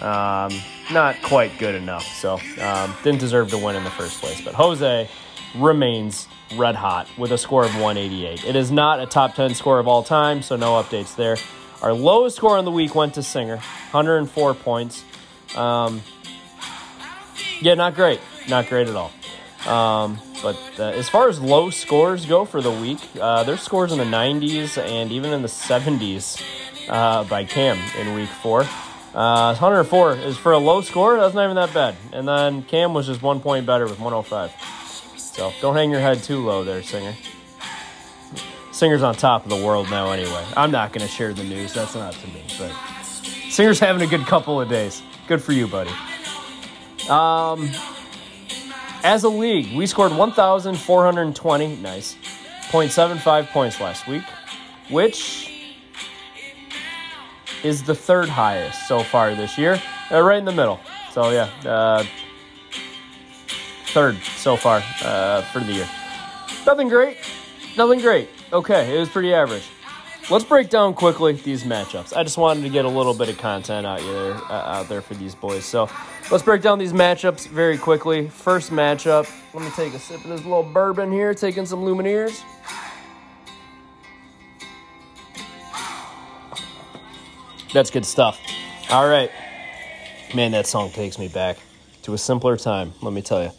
Not quite good enough. So didn't deserve to win in the first place. But Jose remains red hot with a score of 188. It is not a top 10 score of all time, so no updates there. Our lowest score on the week went to Singer, 104 points. Yeah, not great. Not great at all. But as far as low scores go for the week, there's scores in the 90s and even in the 70s by Cam in week four. 104 is for a low score. That's not even that bad. And then Cam was just 1 point better with 105. So don't hang your head too low there, Singer. Singer's on top of the world now anyway. I'm not going to share the news. That's not to me. But Singer's having a good couple of days. Good for you, buddy. As a league, we scored 1,420, nice, 0.75 points last week, which is the third highest so far this year, right in the middle. So, yeah, third so far for the year. Nothing great. Nothing great. Okay, it was pretty average. Let's break down quickly these matchups. I just wanted to get a little bit of content out there for these boys. So let's break down these matchups very quickly. First matchup, let me take a sip of this little bourbon here, taking some Lumineers. That's good stuff. All right. Man, that song takes me back to a simpler time, let me tell you.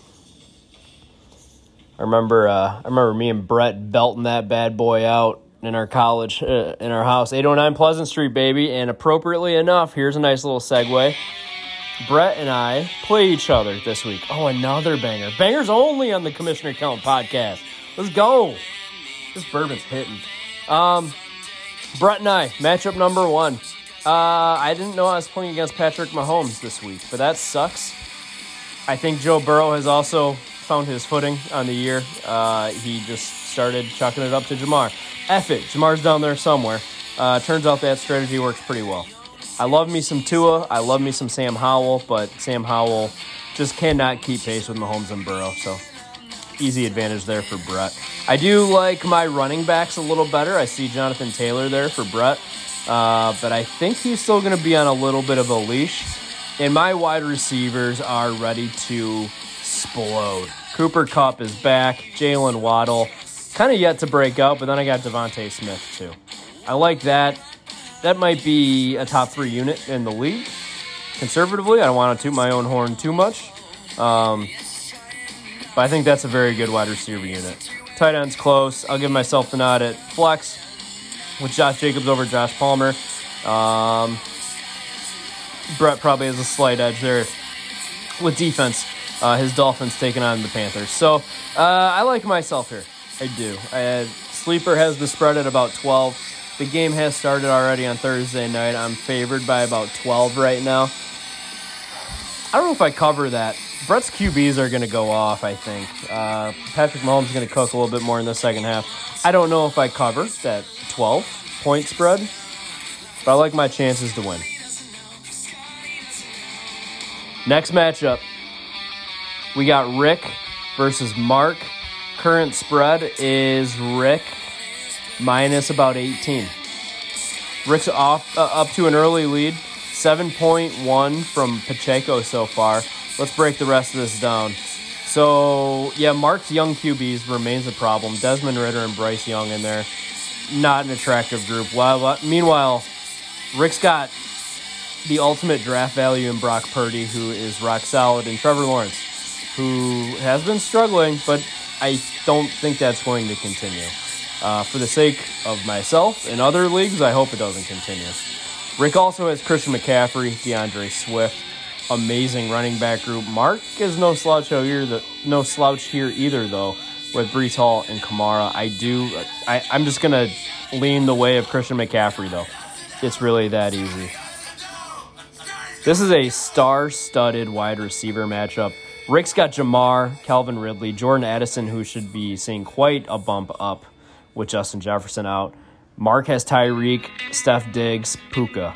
I remember me and Brett belting that bad boy out in our college, in our house, 809 Pleasant Street, baby. And appropriately enough, here's a nice little segue. Brett and I play each other this week. Oh, another banger. Bangers only on the Commissioner Count podcast. Let's go. This bourbon's hitting. Brett and I, matchup number one. I didn't know I was playing against Patrick Mahomes this week, but that sucks. I think Joe Burrow has also found his footing on the year. He just started chucking it up to Jamar. F it. Jamar's down there somewhere. Turns out that strategy works pretty well. I love me some Tua. I love me some Sam Howell, but Sam Howell just cannot keep pace with Mahomes and Burrow, so easy advantage there for Brett. I do like my running backs a little better. I see Jonathan Taylor there for Brett, but I think he's still going to be on a little bit of a leash, and my wide receivers are ready to explode. Cooper Kupp is back. Jalen Waddle kind of yet to break out, but then I got Devontae Smith too. I like that. That might be a top three unit in the league. Conservatively, I don't want to toot my own horn too much. But I think that's a very good wide receiver unit. Tight end's close. I'll give myself the nod at flex with Josh Jacobs over Josh Palmer. Brett probably has a slight edge there with defense. His Dolphins taking on the Panthers. So I like myself here. I do. Sleeper has the spread at about 12. The game has started already on Thursday night. I'm favored by about 12 right now. I don't know if I cover that. Brett's QBs are going to go off, I think. Patrick Mahomes is going to cook a little bit more in the second half. I don't know if I cover that 12-point spread, but I like my chances to win. Next matchup, we got Rick versus Mark. Current spread is Rick minus about 18. Rick's up to an early lead, 7.1 from Pacheco so far. Let's break the rest of this down. So, yeah, Mark's young QBs remains a problem. Desmond Ridder and Bryce Young in there. Not an attractive group. Meanwhile, Rick's got the ultimate draft value in Brock Purdy, who is rock solid, and Trevor Lawrence, who has been struggling, but I don't think that's going to continue. For the sake of myself and other leagues, I hope it doesn't continue. Rick also has Christian McCaffrey, DeAndre Swift. amazing running back group. Mark is no slouch here, though, with Breece Hall and Kamara. I'm just going to lean the way of Christian McCaffrey, though. It's really that easy. This is a star-studded wide receiver matchup. Rick's got Jamar, Calvin Ridley, Jordan Addison, who should be seeing quite a bump up with Justin Jefferson out. Mark has Tyreek, Steph Diggs, Puka.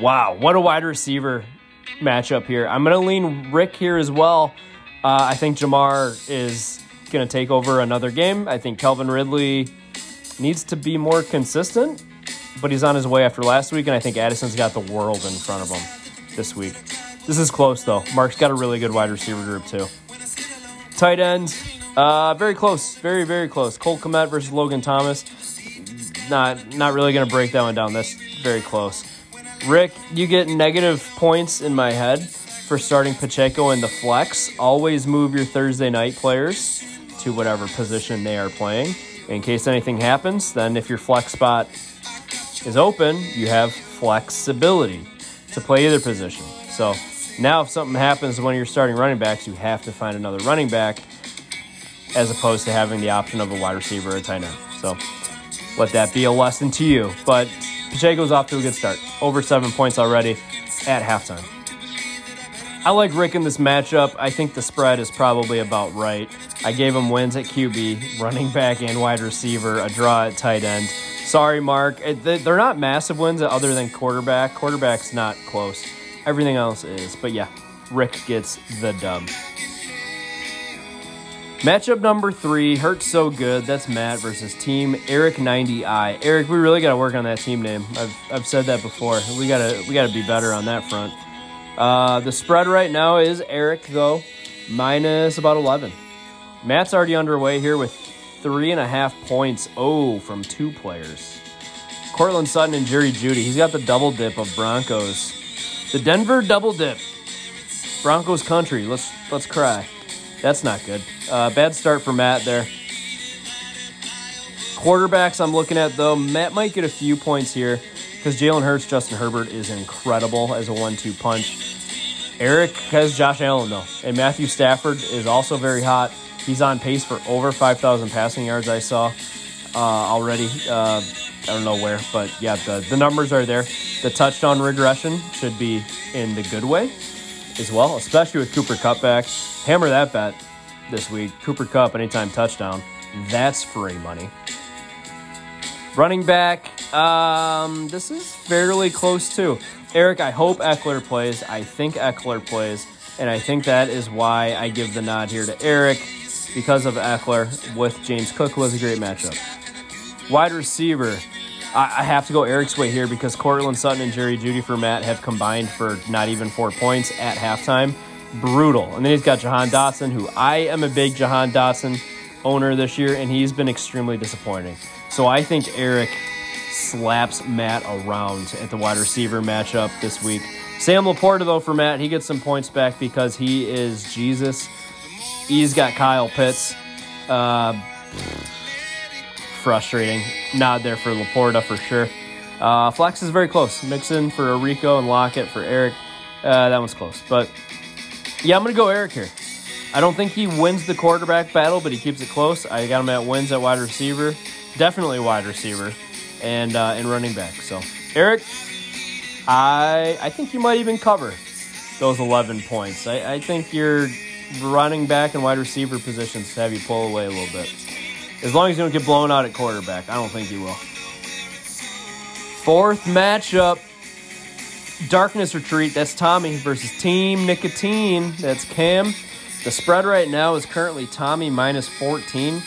Wow, what a wide receiver matchup here. I'm going to lean Rick here as well. I think Jamar is going to take over another game. I think Calvin Ridley needs to be more consistent, but he's on his way after last week, and I think Addison's got the world in front of him this week. This is close, though. Mark's got a really good wide receiver group, too. Tight ends, very close, very, very close. Cole Kmet versus Logan Thomas. Not really going to break that one down. That's very close. Rick, you get negative points in my head for starting Pacheco in the flex. Always move your Thursday night players to whatever position they are playing in case anything happens. Then if your flex spot is open, you have flexibility to play either position. So now if something happens when you're starting running backs, you have to find another running back as opposed to having the option of a wide receiver or tight end. So let that be a lesson to you. But Pacheco's off to a good start. Over 7 points already at halftime. I like Rick in this matchup. I think the spread is probably about right. I gave him wins at QB, running back and wide receiver, a draw at tight end. Sorry, Mark. They're not massive wins other than quarterback. Quarterback's not close. Everything else is. But yeah, Rick gets the dub. Matchup number 3, hurts so good. That's Matt versus Team Eric 90i. Eric, we really got to work on that team name. I've said that before. We got to be better on that front. The spread right now is Eric, though, minus about 11. Matt's already underway here with 3.5 points. Oh, from two players. Cortland Sutton and Jerry Jeudy. He's got the double dip of Broncos. The Denver double dip. Broncos country. Let's cry. That's not good. Bad start for Matt there. Quarterbacks I'm looking at, though. Matt might get a few points here because Jalen Hurts, Justin Herbert is incredible as a 1-2 punch. Eric has Josh Allen, though, and Matthew Stafford is also very hot. He's on pace for over 5,000 passing yards I saw already. I don't know where, but yeah, the numbers are there. The touchdown regression should be in the good way as well, especially with Cooper Kupp back. Hammer that bet this week. Cooper Kupp, anytime touchdown. That's free money. Running back, this is fairly close too. Eric, I hope Ekeler plays. I think Ekeler plays, and I think that is why I give the nod here to Eric because of Ekeler with James Cook was a great matchup. Wide receiver, I have to go Eric's way here because Cortland Sutton and Jerry Jeudy for Matt have combined for not even 4 points at halftime. Brutal. And then he's got Jahan Dotson, who I am a big Jahan Dotson owner this year, and he's been extremely disappointing. So I think Eric slaps Matt around at the wide receiver matchup this week. Sam Laporta, though, for Matt, he gets some points back because he is Jesus. He's got Kyle Pitts. Frustrating. Nod there for Laporta for sure. Flex is very close. Mixon for Rico and Lockett for Eric. That one's close. But yeah, I'm going to go Eric here. I don't think he wins the quarterback battle, but he keeps it close. I got him at wins at wide receiver. Definitely wide receiver and running back. So, Eric, I think you might even cover those 11 points. I think your running back and wide receiver positions have you pull away a little bit. As long as you don't get blown out at quarterback. I don't think you will. Fourth matchup. Darkness Retreat, that's Tommy versus Team Nicotine, that's Cam. The spread right now is currently Tommy minus 14.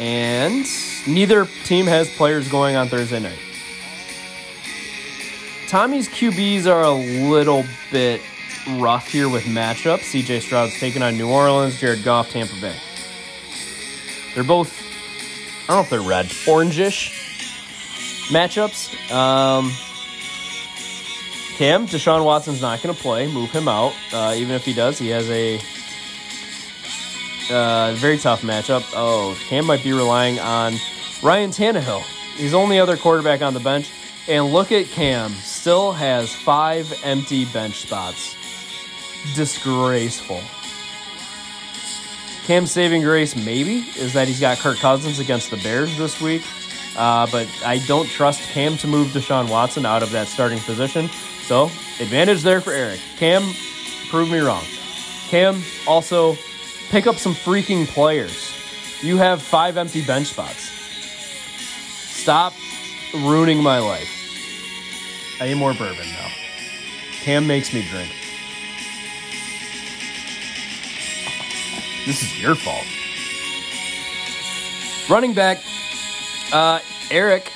And neither team has players going on Thursday night. Tommy's QBs are a little bit rough here with matchups. CJ Stroud's taking on New Orleans, Jared Goff, Tampa Bay. They're both, I don't know if they're red, orangish matchups. Cam, Deshaun Watson's not going to play. Move him out. Even if he does, he has a very tough matchup. Oh, Cam might be relying on Ryan Tannehill. He's the only other quarterback on the bench. And look at Cam. still has 5 empty bench spots. Disgraceful. Cam's saving grace, maybe, is that he's got Kirk Cousins against the Bears this week. But I don't trust Cam to move Deshaun Watson out of that starting position. So, advantage there for Eric. Cam, prove me wrong. Cam, also, pick up some freaking players. You have 5 empty bench spots. Stop ruining my life. I need more bourbon now. Cam makes me drink. This is your fault. Running back, Eric.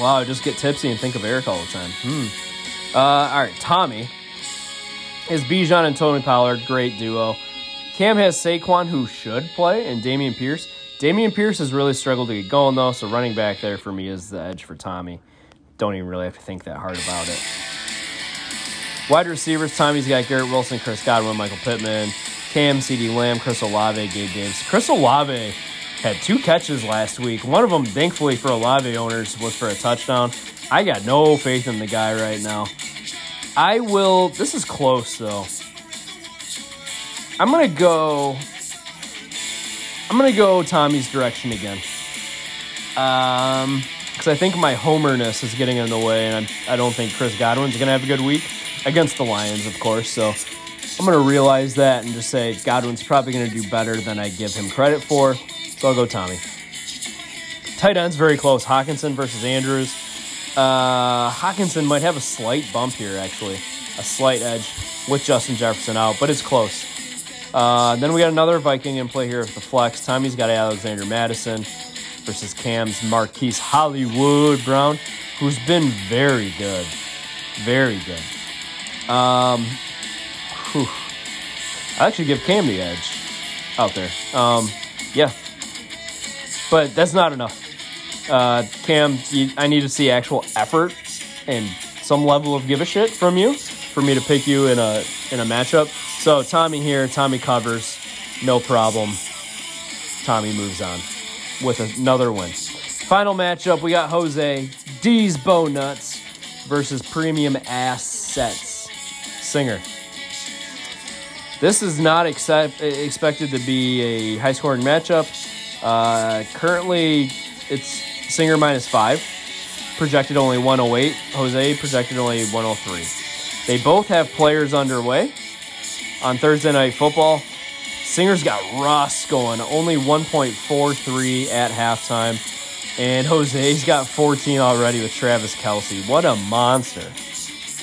Wow, I just get tipsy and think of Eric all the time. All right, Tommy is Bijan and Tony Pollard, great duo. Cam has Saquon, who should play, and Dameon Pierce. Dameon Pierce has really struggled to get going, though, so running back there for me is the edge for Tommy. Don't even really have to think that hard about it. Wide receivers, Tommy's got Garrett Wilson, Chris Godwin, Michael Pittman, Cam, CeeDee Lamb, Chris Olave, Gabe Davis. Chris Olave had 2 catches last week. One of them, thankfully, for Olave owners was for a touchdown. I got no faith in the guy right now. I will... This is close, though. I'm going to go Tommy's direction again. Because I think my homerness is getting in the way, and I don't think Chris Godwin's going to have a good week. Against the Lions, of course, so I'm going to realize that and just say Godwin's probably going to do better than I give him credit for, so I'll go Tommy. Tight end's very close. Hawkinson versus Andrews. Hawkinson might have a slight bump here, actually, a slight edge with Justin Jefferson out, but it's close. Then we got another Viking in play here with the flex. Tommy's got Alexander Madison versus Cam's Marquise Hollywood Brown, who's been very good, very good. I actually give Cam the edge out there. Yeah, but that's not enough. Cam, I need to see actual effort and some level of give a shit from you for me to pick you in a matchup. So Tommy here, Tommy covers, no problem. Tommy moves on with another win. Final matchup, we got Jose D's Bow Nuts versus Premium Assets. Singer. This is not expected to be a high-scoring matchup. Currently, it's Singer -5. Projected only 108. Jose projected only 103. They both have players underway on Thursday Night Football. Singer's got Russ going, only 1.43 at halftime. And Jose's got 14 already with Travis Kelce. What a monster.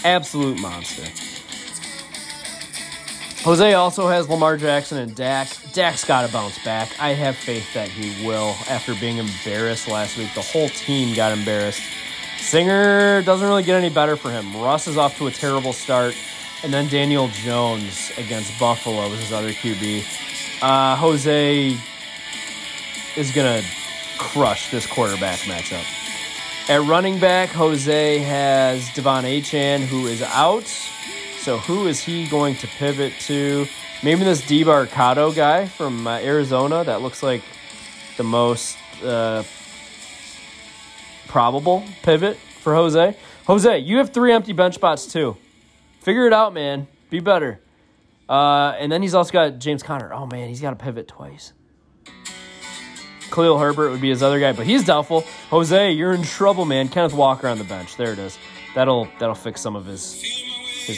Absolute monster. Jose also has Lamar Jackson and Dak. Dak's got to bounce back. I have faith that he will after being embarrassed last week. The whole team got embarrassed. Singer doesn't really get any better for him. Russ is off to a terrible start. And then Daniel Jones against Buffalo was his other QB. Jose is going to crush this quarterback matchup. At running back, Jose has Devon Achane, who is out. So who is he going to pivot to? Maybe this DeMarcado guy from Arizona. That looks like the most probable pivot for Jose. Jose, you have 3 empty bench spots too. Figure it out, man. Be better. And then he's also got James Conner. Oh, man, he's got to pivot twice. Khalil Herbert would be his other guy, but he's doubtful. Jose, you're in trouble, man. Kenneth Walker on the bench. There it is. That'll fix some of his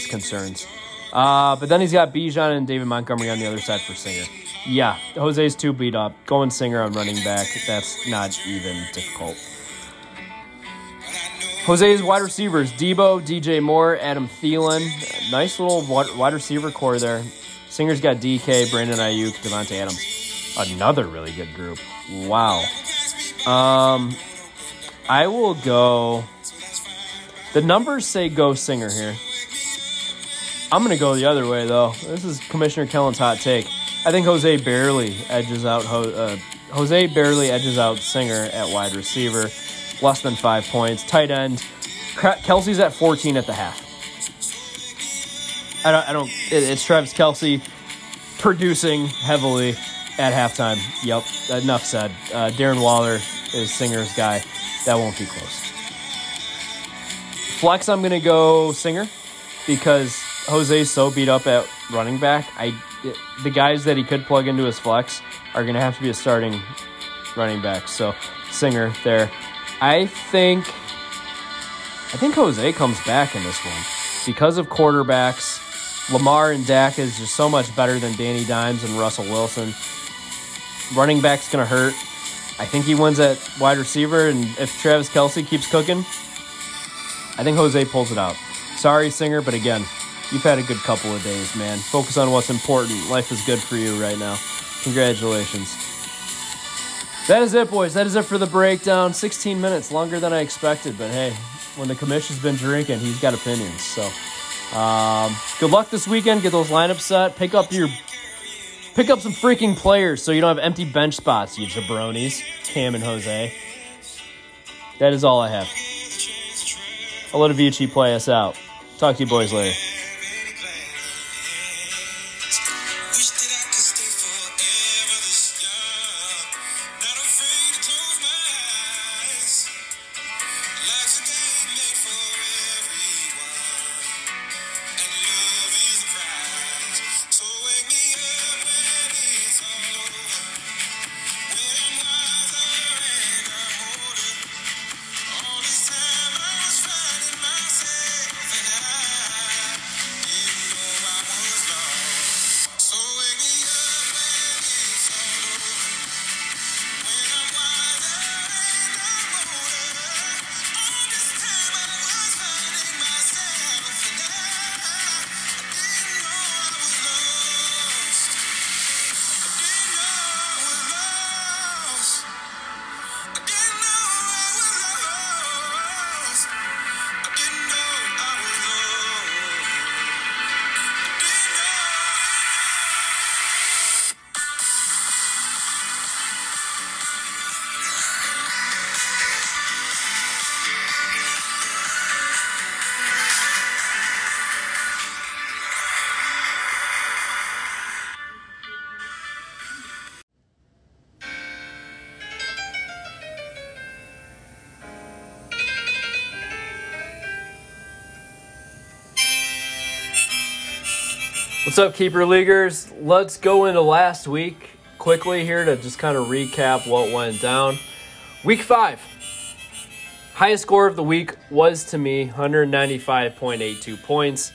concerns. But then he's got Bijan and David Montgomery on the other side for Singer. Yeah, Jose's too beat up. Going Singer on running back, that's not even difficult. Jose's wide receivers, Debo, DJ Moore, Adam Thielen. Nice little wide receiver core there. Singer's got DK, Brandon Ayuk, Devontae Adams. Another really good group. Wow. I will go... The numbers say go Singer here. I'm going to go the other way, though. This is Commissioner Kellen's hot take. I think Jose barely edges out Singer at wide receiver. Less than 5 points. Tight end. Kelce's at 14 at the half. It's Travis Kelce producing heavily at halftime. Yep. Enough said. Darren Waller is Singer's guy. That won't be close. Flex, I'm going to go Singer because Jose's so beat up at running back. The guys that he could plug into his flex are going to have to be a starting running back. So Singer there. I think Jose comes back in this one because of quarterbacks. Lamar and Dak is just so much better than Danny Dimes and Russell Wilson. Running back's going to hurt. I think he wins at wide receiver, and if Travis Kelce keeps cooking, I think Jose pulls it out. Sorry, Singer, but again, you've had a good couple of days, man. Focus on what's important. Life is good for you right now. Congratulations. That is it, boys. That is it for the breakdown. 16 minutes, longer than I expected, but hey, when the commission's been drinking, he's got opinions, so... good luck this weekend. Get those lineups set. Pick up some freaking players so you don't have empty bench spots, you jabronis. Cam and Jose. That is all I have. I'll let Avicii play us out. Talk to you boys later. What's up, Keeper Leaguers? Let's go into last week quickly here to just kind of recap what went down. Week 5. Highest score of the week was, to me, 195.82 points.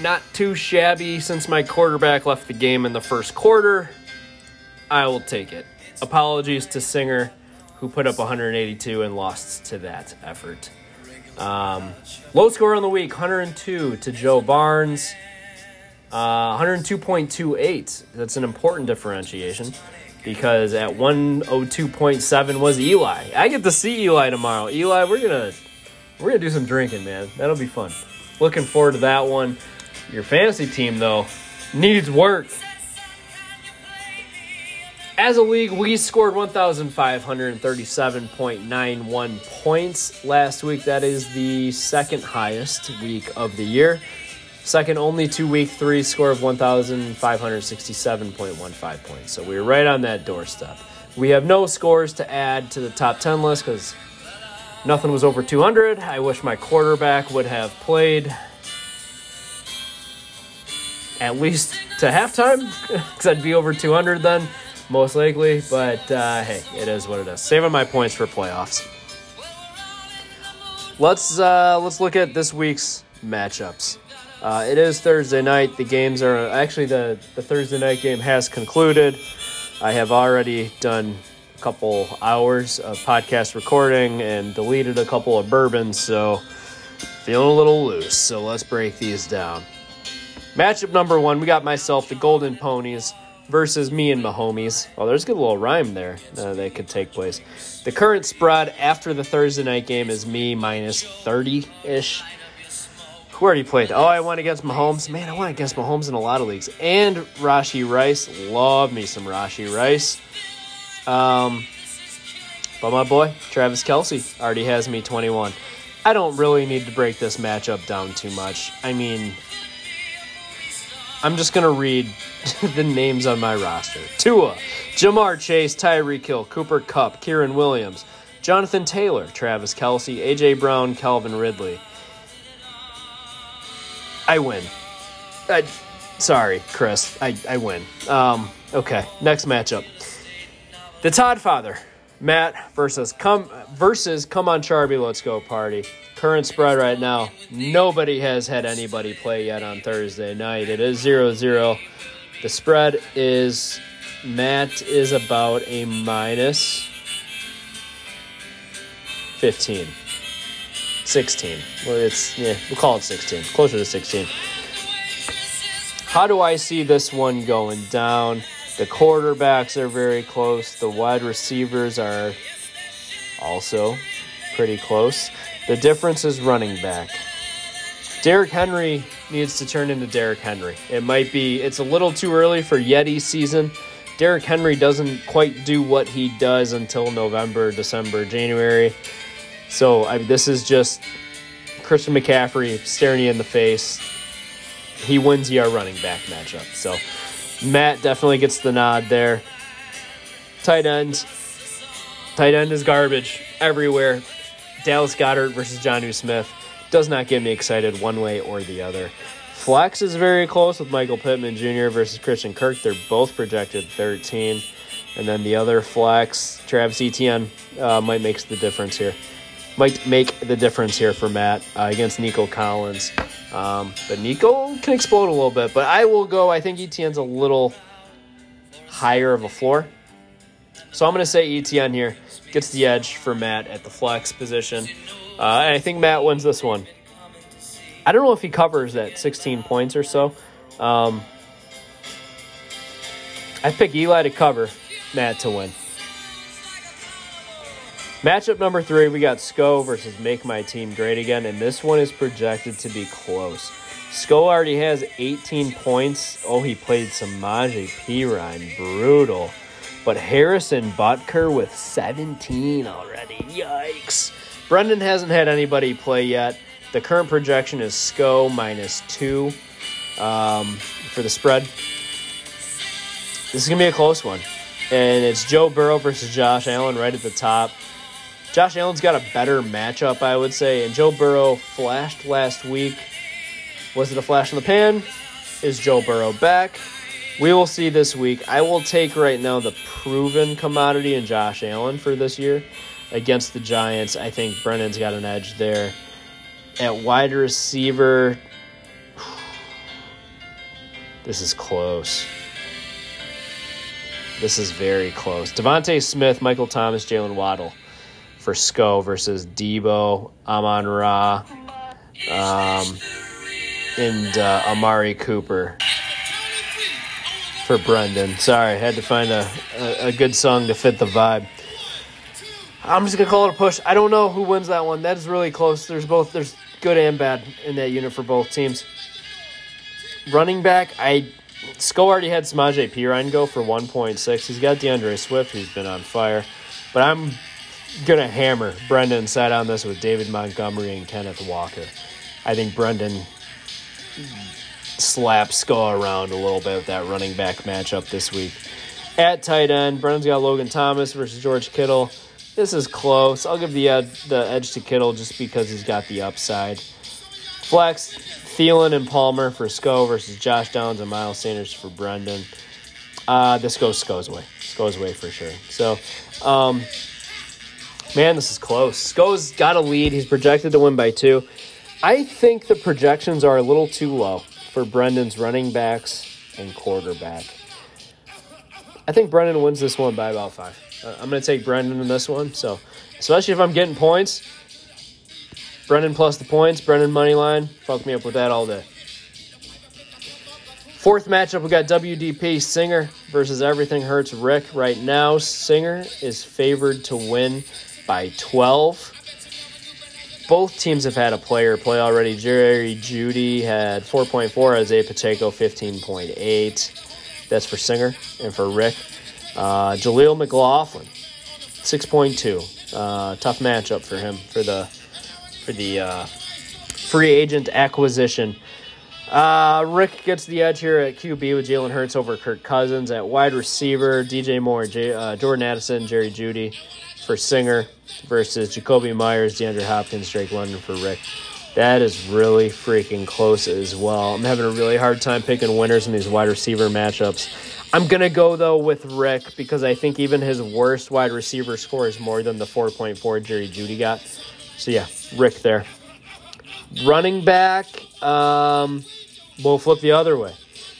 Not too shabby since my quarterback left the game in the first quarter. I will take it. Apologies to Singer, who put up 182 and lost to that effort. Low score on the week, 102 to Joe Barnes. 102.28, that's an important differentiation because at 102.7 was Eli. I get to see Eli tomorrow. Eli, we're gonna do some drinking, man. That'll be fun. Looking forward to that one. Your fantasy team, though, needs work. As a league, we scored 1,537.91 points last week. That is the second highest week of the year. Second only to week 3, score of 1,567.15 points. So we were right on that doorstep. We have no scores to add to the top 10 list because nothing was over 200. I wish my quarterback would have played at least to halftime because I'd be over 200 then, most likely. But hey, it is what it is. Saving my points for playoffs. Let's look at this week's matchups. It is Thursday night. The games are actually the Thursday night game has concluded. I have already done a couple hours of podcast recording and deleted a couple of bourbons, so feeling a little loose. So let's break these down. Matchup number 1, we got myself, the Golden Ponies, versus me and my homies. Oh, there's a good little rhyme there that could take place. The current spread after the Thursday night game is me minus 30-ish. Who already played? Oh, I went against Mahomes. Man, I went against Mahomes in a lot of leagues. And Rashee Rice. Love me some Rashee Rice. But my boy, Travis Kelce, already has me 21. I don't really need to break this matchup down too much. I mean, I'm just going to read the names on my roster. Tua, Jamar Chase, Tyreek Hill, Cooper Kupp, Kieran Williams, Jonathan Taylor, Travis Kelce, A.J. Brown, Calvin Ridley. I win. Sorry, Chris. I win. Okay, next matchup. The Todd Father, Matt versus come on Charby, let's go party. Current spread right now. Nobody has had anybody play yet on Thursday night. It is 0-0. The spread is Matt is about a minus 15. 16. Well, we'll call it 16. Closer to 16. How do I see this one going down? The quarterbacks are very close. The wide receivers are also pretty close. The difference is running back. Derek Henry needs to turn into Derek Henry. It's a little too early for Yeti season. Derek Henry doesn't quite do what he does until November, December, January. So this is just Christian McCaffrey staring you in the face. He wins your running back matchup. So Matt definitely gets the nod there. Tight end. Tight end is garbage everywhere. Dallas Goedert versus Jonnu Smith does not get me excited one way or the other. Flex is very close with Michael Pittman Jr. versus Christian Kirk. They're both projected 13. And then the other flex, Travis Etienne, might make the difference here for Matt against Nico Collins. But Nico can explode a little bit. But I think Etienne's a little higher of a floor. So I'm going to say Etienne here gets the edge for Matt at the flex position. And I think Matt wins this one. I don't know if he covers that 16 points or so. I pick Eli to cover, Matt to win. Matchup number 3, we got Sko versus Make My Team Great Again, and this one is projected to be close. Sko already has 18 points. Oh, he played Samaje Perine. Brutal. But Harrison Butker with 17 already. Yikes. Brendan hasn't had anybody play yet. The current projection is Sko minus 2 for the spread. This is going to be a close one. And it's Joe Burrow versus Josh Allen right at the top. Josh Allen's got a better matchup, I would say. And Joe Burrow flashed last week. Was it a flash in the pan? Is Joe Burrow back? We will see this week. I will take right now the proven commodity in Josh Allen for this year against the Giants. I think Brennan's got an edge there. At wide receiver, this is close. This is very close. Devontae Smith, Michael Thomas, Jalen Waddle for Sko versus Debo, Amon-Ra, and Amari Cooper for Brendan. Sorry, I had to find a good song to fit the vibe. I'm just going to call it a push. I don't know who wins that one. That is really close. There's good and bad in that unit for both teams. Running back, Sko already had Samaje Perine go for 1.6. He's got DeAndre Swift, who's been on fire. But I'm going to hammer Brendan side on this with David Montgomery and Kenneth Walker. I think Brendan slaps Sko around a little bit with that running back matchup this week. At tight end, Brendan's got Logan Thomas versus George Kittle. This is close. I'll give the edge to Kittle just because he's got the upside. Flex, Thielen and Palmer for Sko versus Josh Downs and Miles Sanders for Brendan. This goes Sko's way. Sko's way for sure. So, man, this is close. Sko's got a lead. He's projected to win by 2. I think the projections are a little too low for Brendan's running backs and quarterback. I think Brendan wins this one by about 5. I'm going to take Brendan in this one. So, especially if I'm getting points, Brendan plus the points, Brendan money line. Fuck me up with that all day. Fourth matchup, we got WDP Singer versus Everything Hurts Rick right now. Singer is favored to win by 12. Both teams have had a player play already. Jerry Jeudy had 4.4, Isaiah Pacheco 15.8. That's for Singer and for Rick. Jaleel McLaughlin, 6.2. Tough matchup for him for the free agent acquisition Rick gets the edge here at QB with Jalen Hurts over Kirk Cousins. At wide receiver, DJ Moore, Jordan Addison, Jerry Jeudy for Singer versus Jacoby Myers, DeAndre Hopkins, Drake London for Rick. That is really freaking close as well. I'm having a really hard time picking winners in these wide receiver matchups. I'm going to go, though, with Rick because I think even his worst wide receiver score is more than the 4.4 Jerry Jeudy got. So, yeah, Rick there. Running back, we'll flip the other way.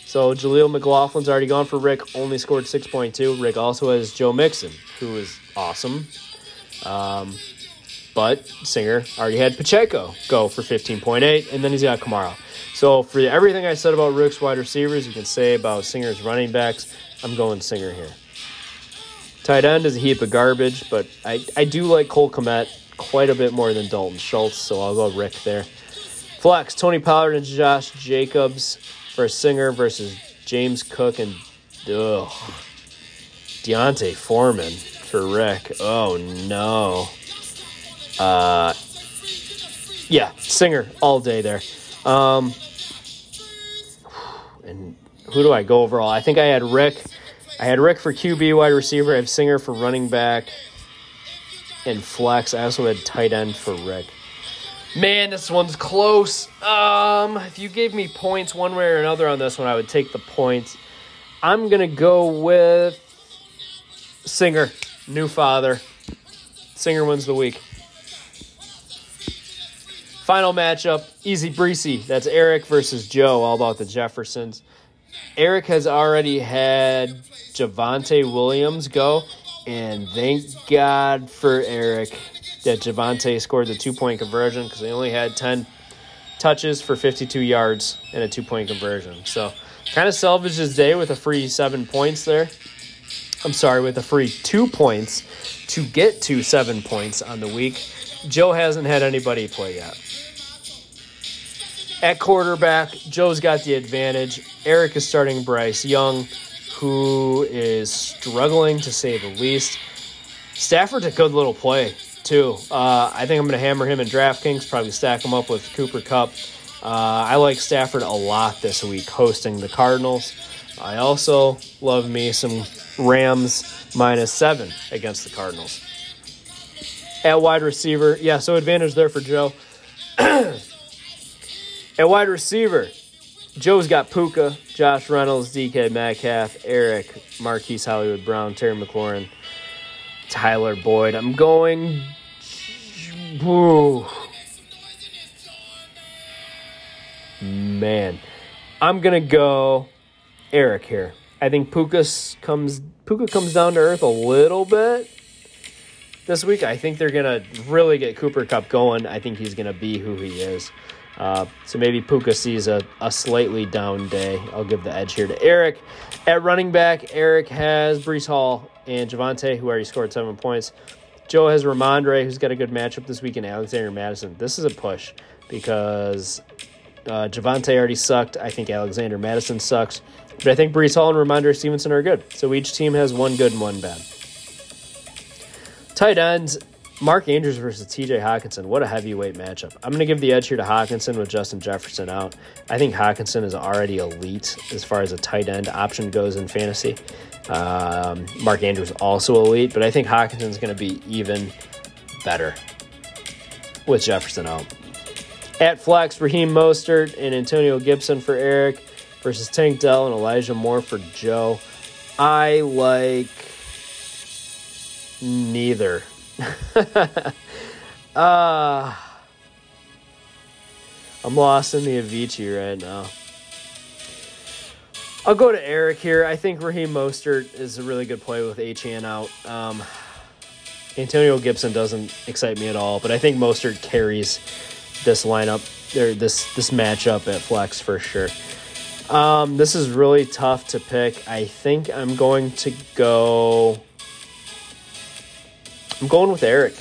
So Jaleel McLaughlin's already gone for Rick, only scored 6.2. Rick also has Joe Mixon, who is awesome. But Singer already had Pacheco go for 15.8, and then he's got Kamara. So for everything I said about Rick's wide receivers, you can say about Singer's running backs, I'm going Singer here. Tight end is a heap of garbage, but I do like Cole Kmet quite a bit more than Dalton Schultz, so I'll go Rick there. Flex, Tony Pollard and Josh Jacobs for Singer versus James Cook and Deontay Foreman for Rick. Oh, no. Yeah, Singer all day there. And who do I go overall? I think I had Rick. I had Rick for QB wide receiver. I have Singer for running back and flex. I also had tight end for Rick. Man, this one's close. If you gave me points one way or another on this one, I would take the points. I'm going to go with Singer, new father. Singer wins the week. Final matchup, easy breezy. That's Eric versus Joe, all about the Jeffersons. Eric has already had Javonte Williams go, and thank God for Eric that Javonte scored the two-point conversion because they only had 10 touches for 52 yards and a two-point conversion. So kind of salvaged his day with a free 7 points there. I'm sorry, with a free 2 points to get to 7 points on the week. Joe hasn't had anybody play yet. At quarterback, Joe's got the advantage. Eric is starting Bryce Young, who is struggling to say the least. Stafford's a good little play, too. I think I'm going to hammer him in DraftKings, probably stack him up with Cooper Kupp. I like Stafford a lot this week, hosting the Cardinals. I also love me some Rams -7 against the Cardinals. At wide receiver, yeah, so advantage there for Joe. At wide receiver, Joe's got Puka, Josh Reynolds, DK Metcalf, Eric, Marquise Hollywood Brown, Terry McLaurin, Tyler Boyd. I'm going... Whoa. Man. I'm going to go Eric here. I think Puka comes down to earth a little bit. This week, I think they're going to really get Cooper Kupp going. I think he's going to be who he is. So maybe Puka sees a slightly down day. I'll give the edge here to Eric. At running back, Eric has Breece Hall and Javonte, who already scored 7 points. Joe has Ramondre, who's got a good matchup this week, and Alexander Mattison. This is a push because Javonte already sucked. I think Alexander Mattison sucks. But I think Breece Hall and Ramondre Stevenson are good. So each team has one good and one bad. Tight ends, Mark Andrews versus TJ Hawkinson. What a heavyweight matchup. I'm going to give the edge here to Hawkinson with Justin Jefferson out. I think Hawkinson is already elite as far as a tight end option goes in fantasy. Mark Andrews also elite, but I think Hawkinson's going to be even better with Jefferson out. At flex, Raheem Mostert and Antonio Gibson for Eric versus Tank Dell and Elijah Moore for Joe. I like... neither. I'm lost in the Avicii right now. I'll go to Eric here. I think Raheem Mostert is a really good play with Achane out. Antonio Gibson doesn't excite me at all, but I think Mostert carries this lineup, or this matchup at flex for sure. This is really tough to pick. I think I'm going to go... I'm going with Eric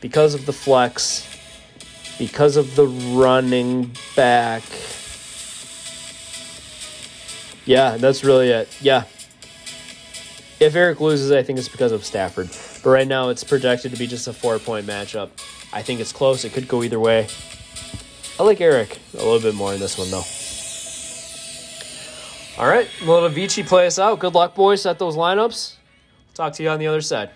because of the flex, because of the running back. Yeah, that's really it. Yeah. If Eric loses, I think it's because of Stafford. But right now it's projected to be just a 4-point matchup. I think it's close. It could go either way. I like Eric a little bit more in this one, though. All right, we'll let Avicii play us out. Good luck, boys. Set those lineups. Talk to you on the other side.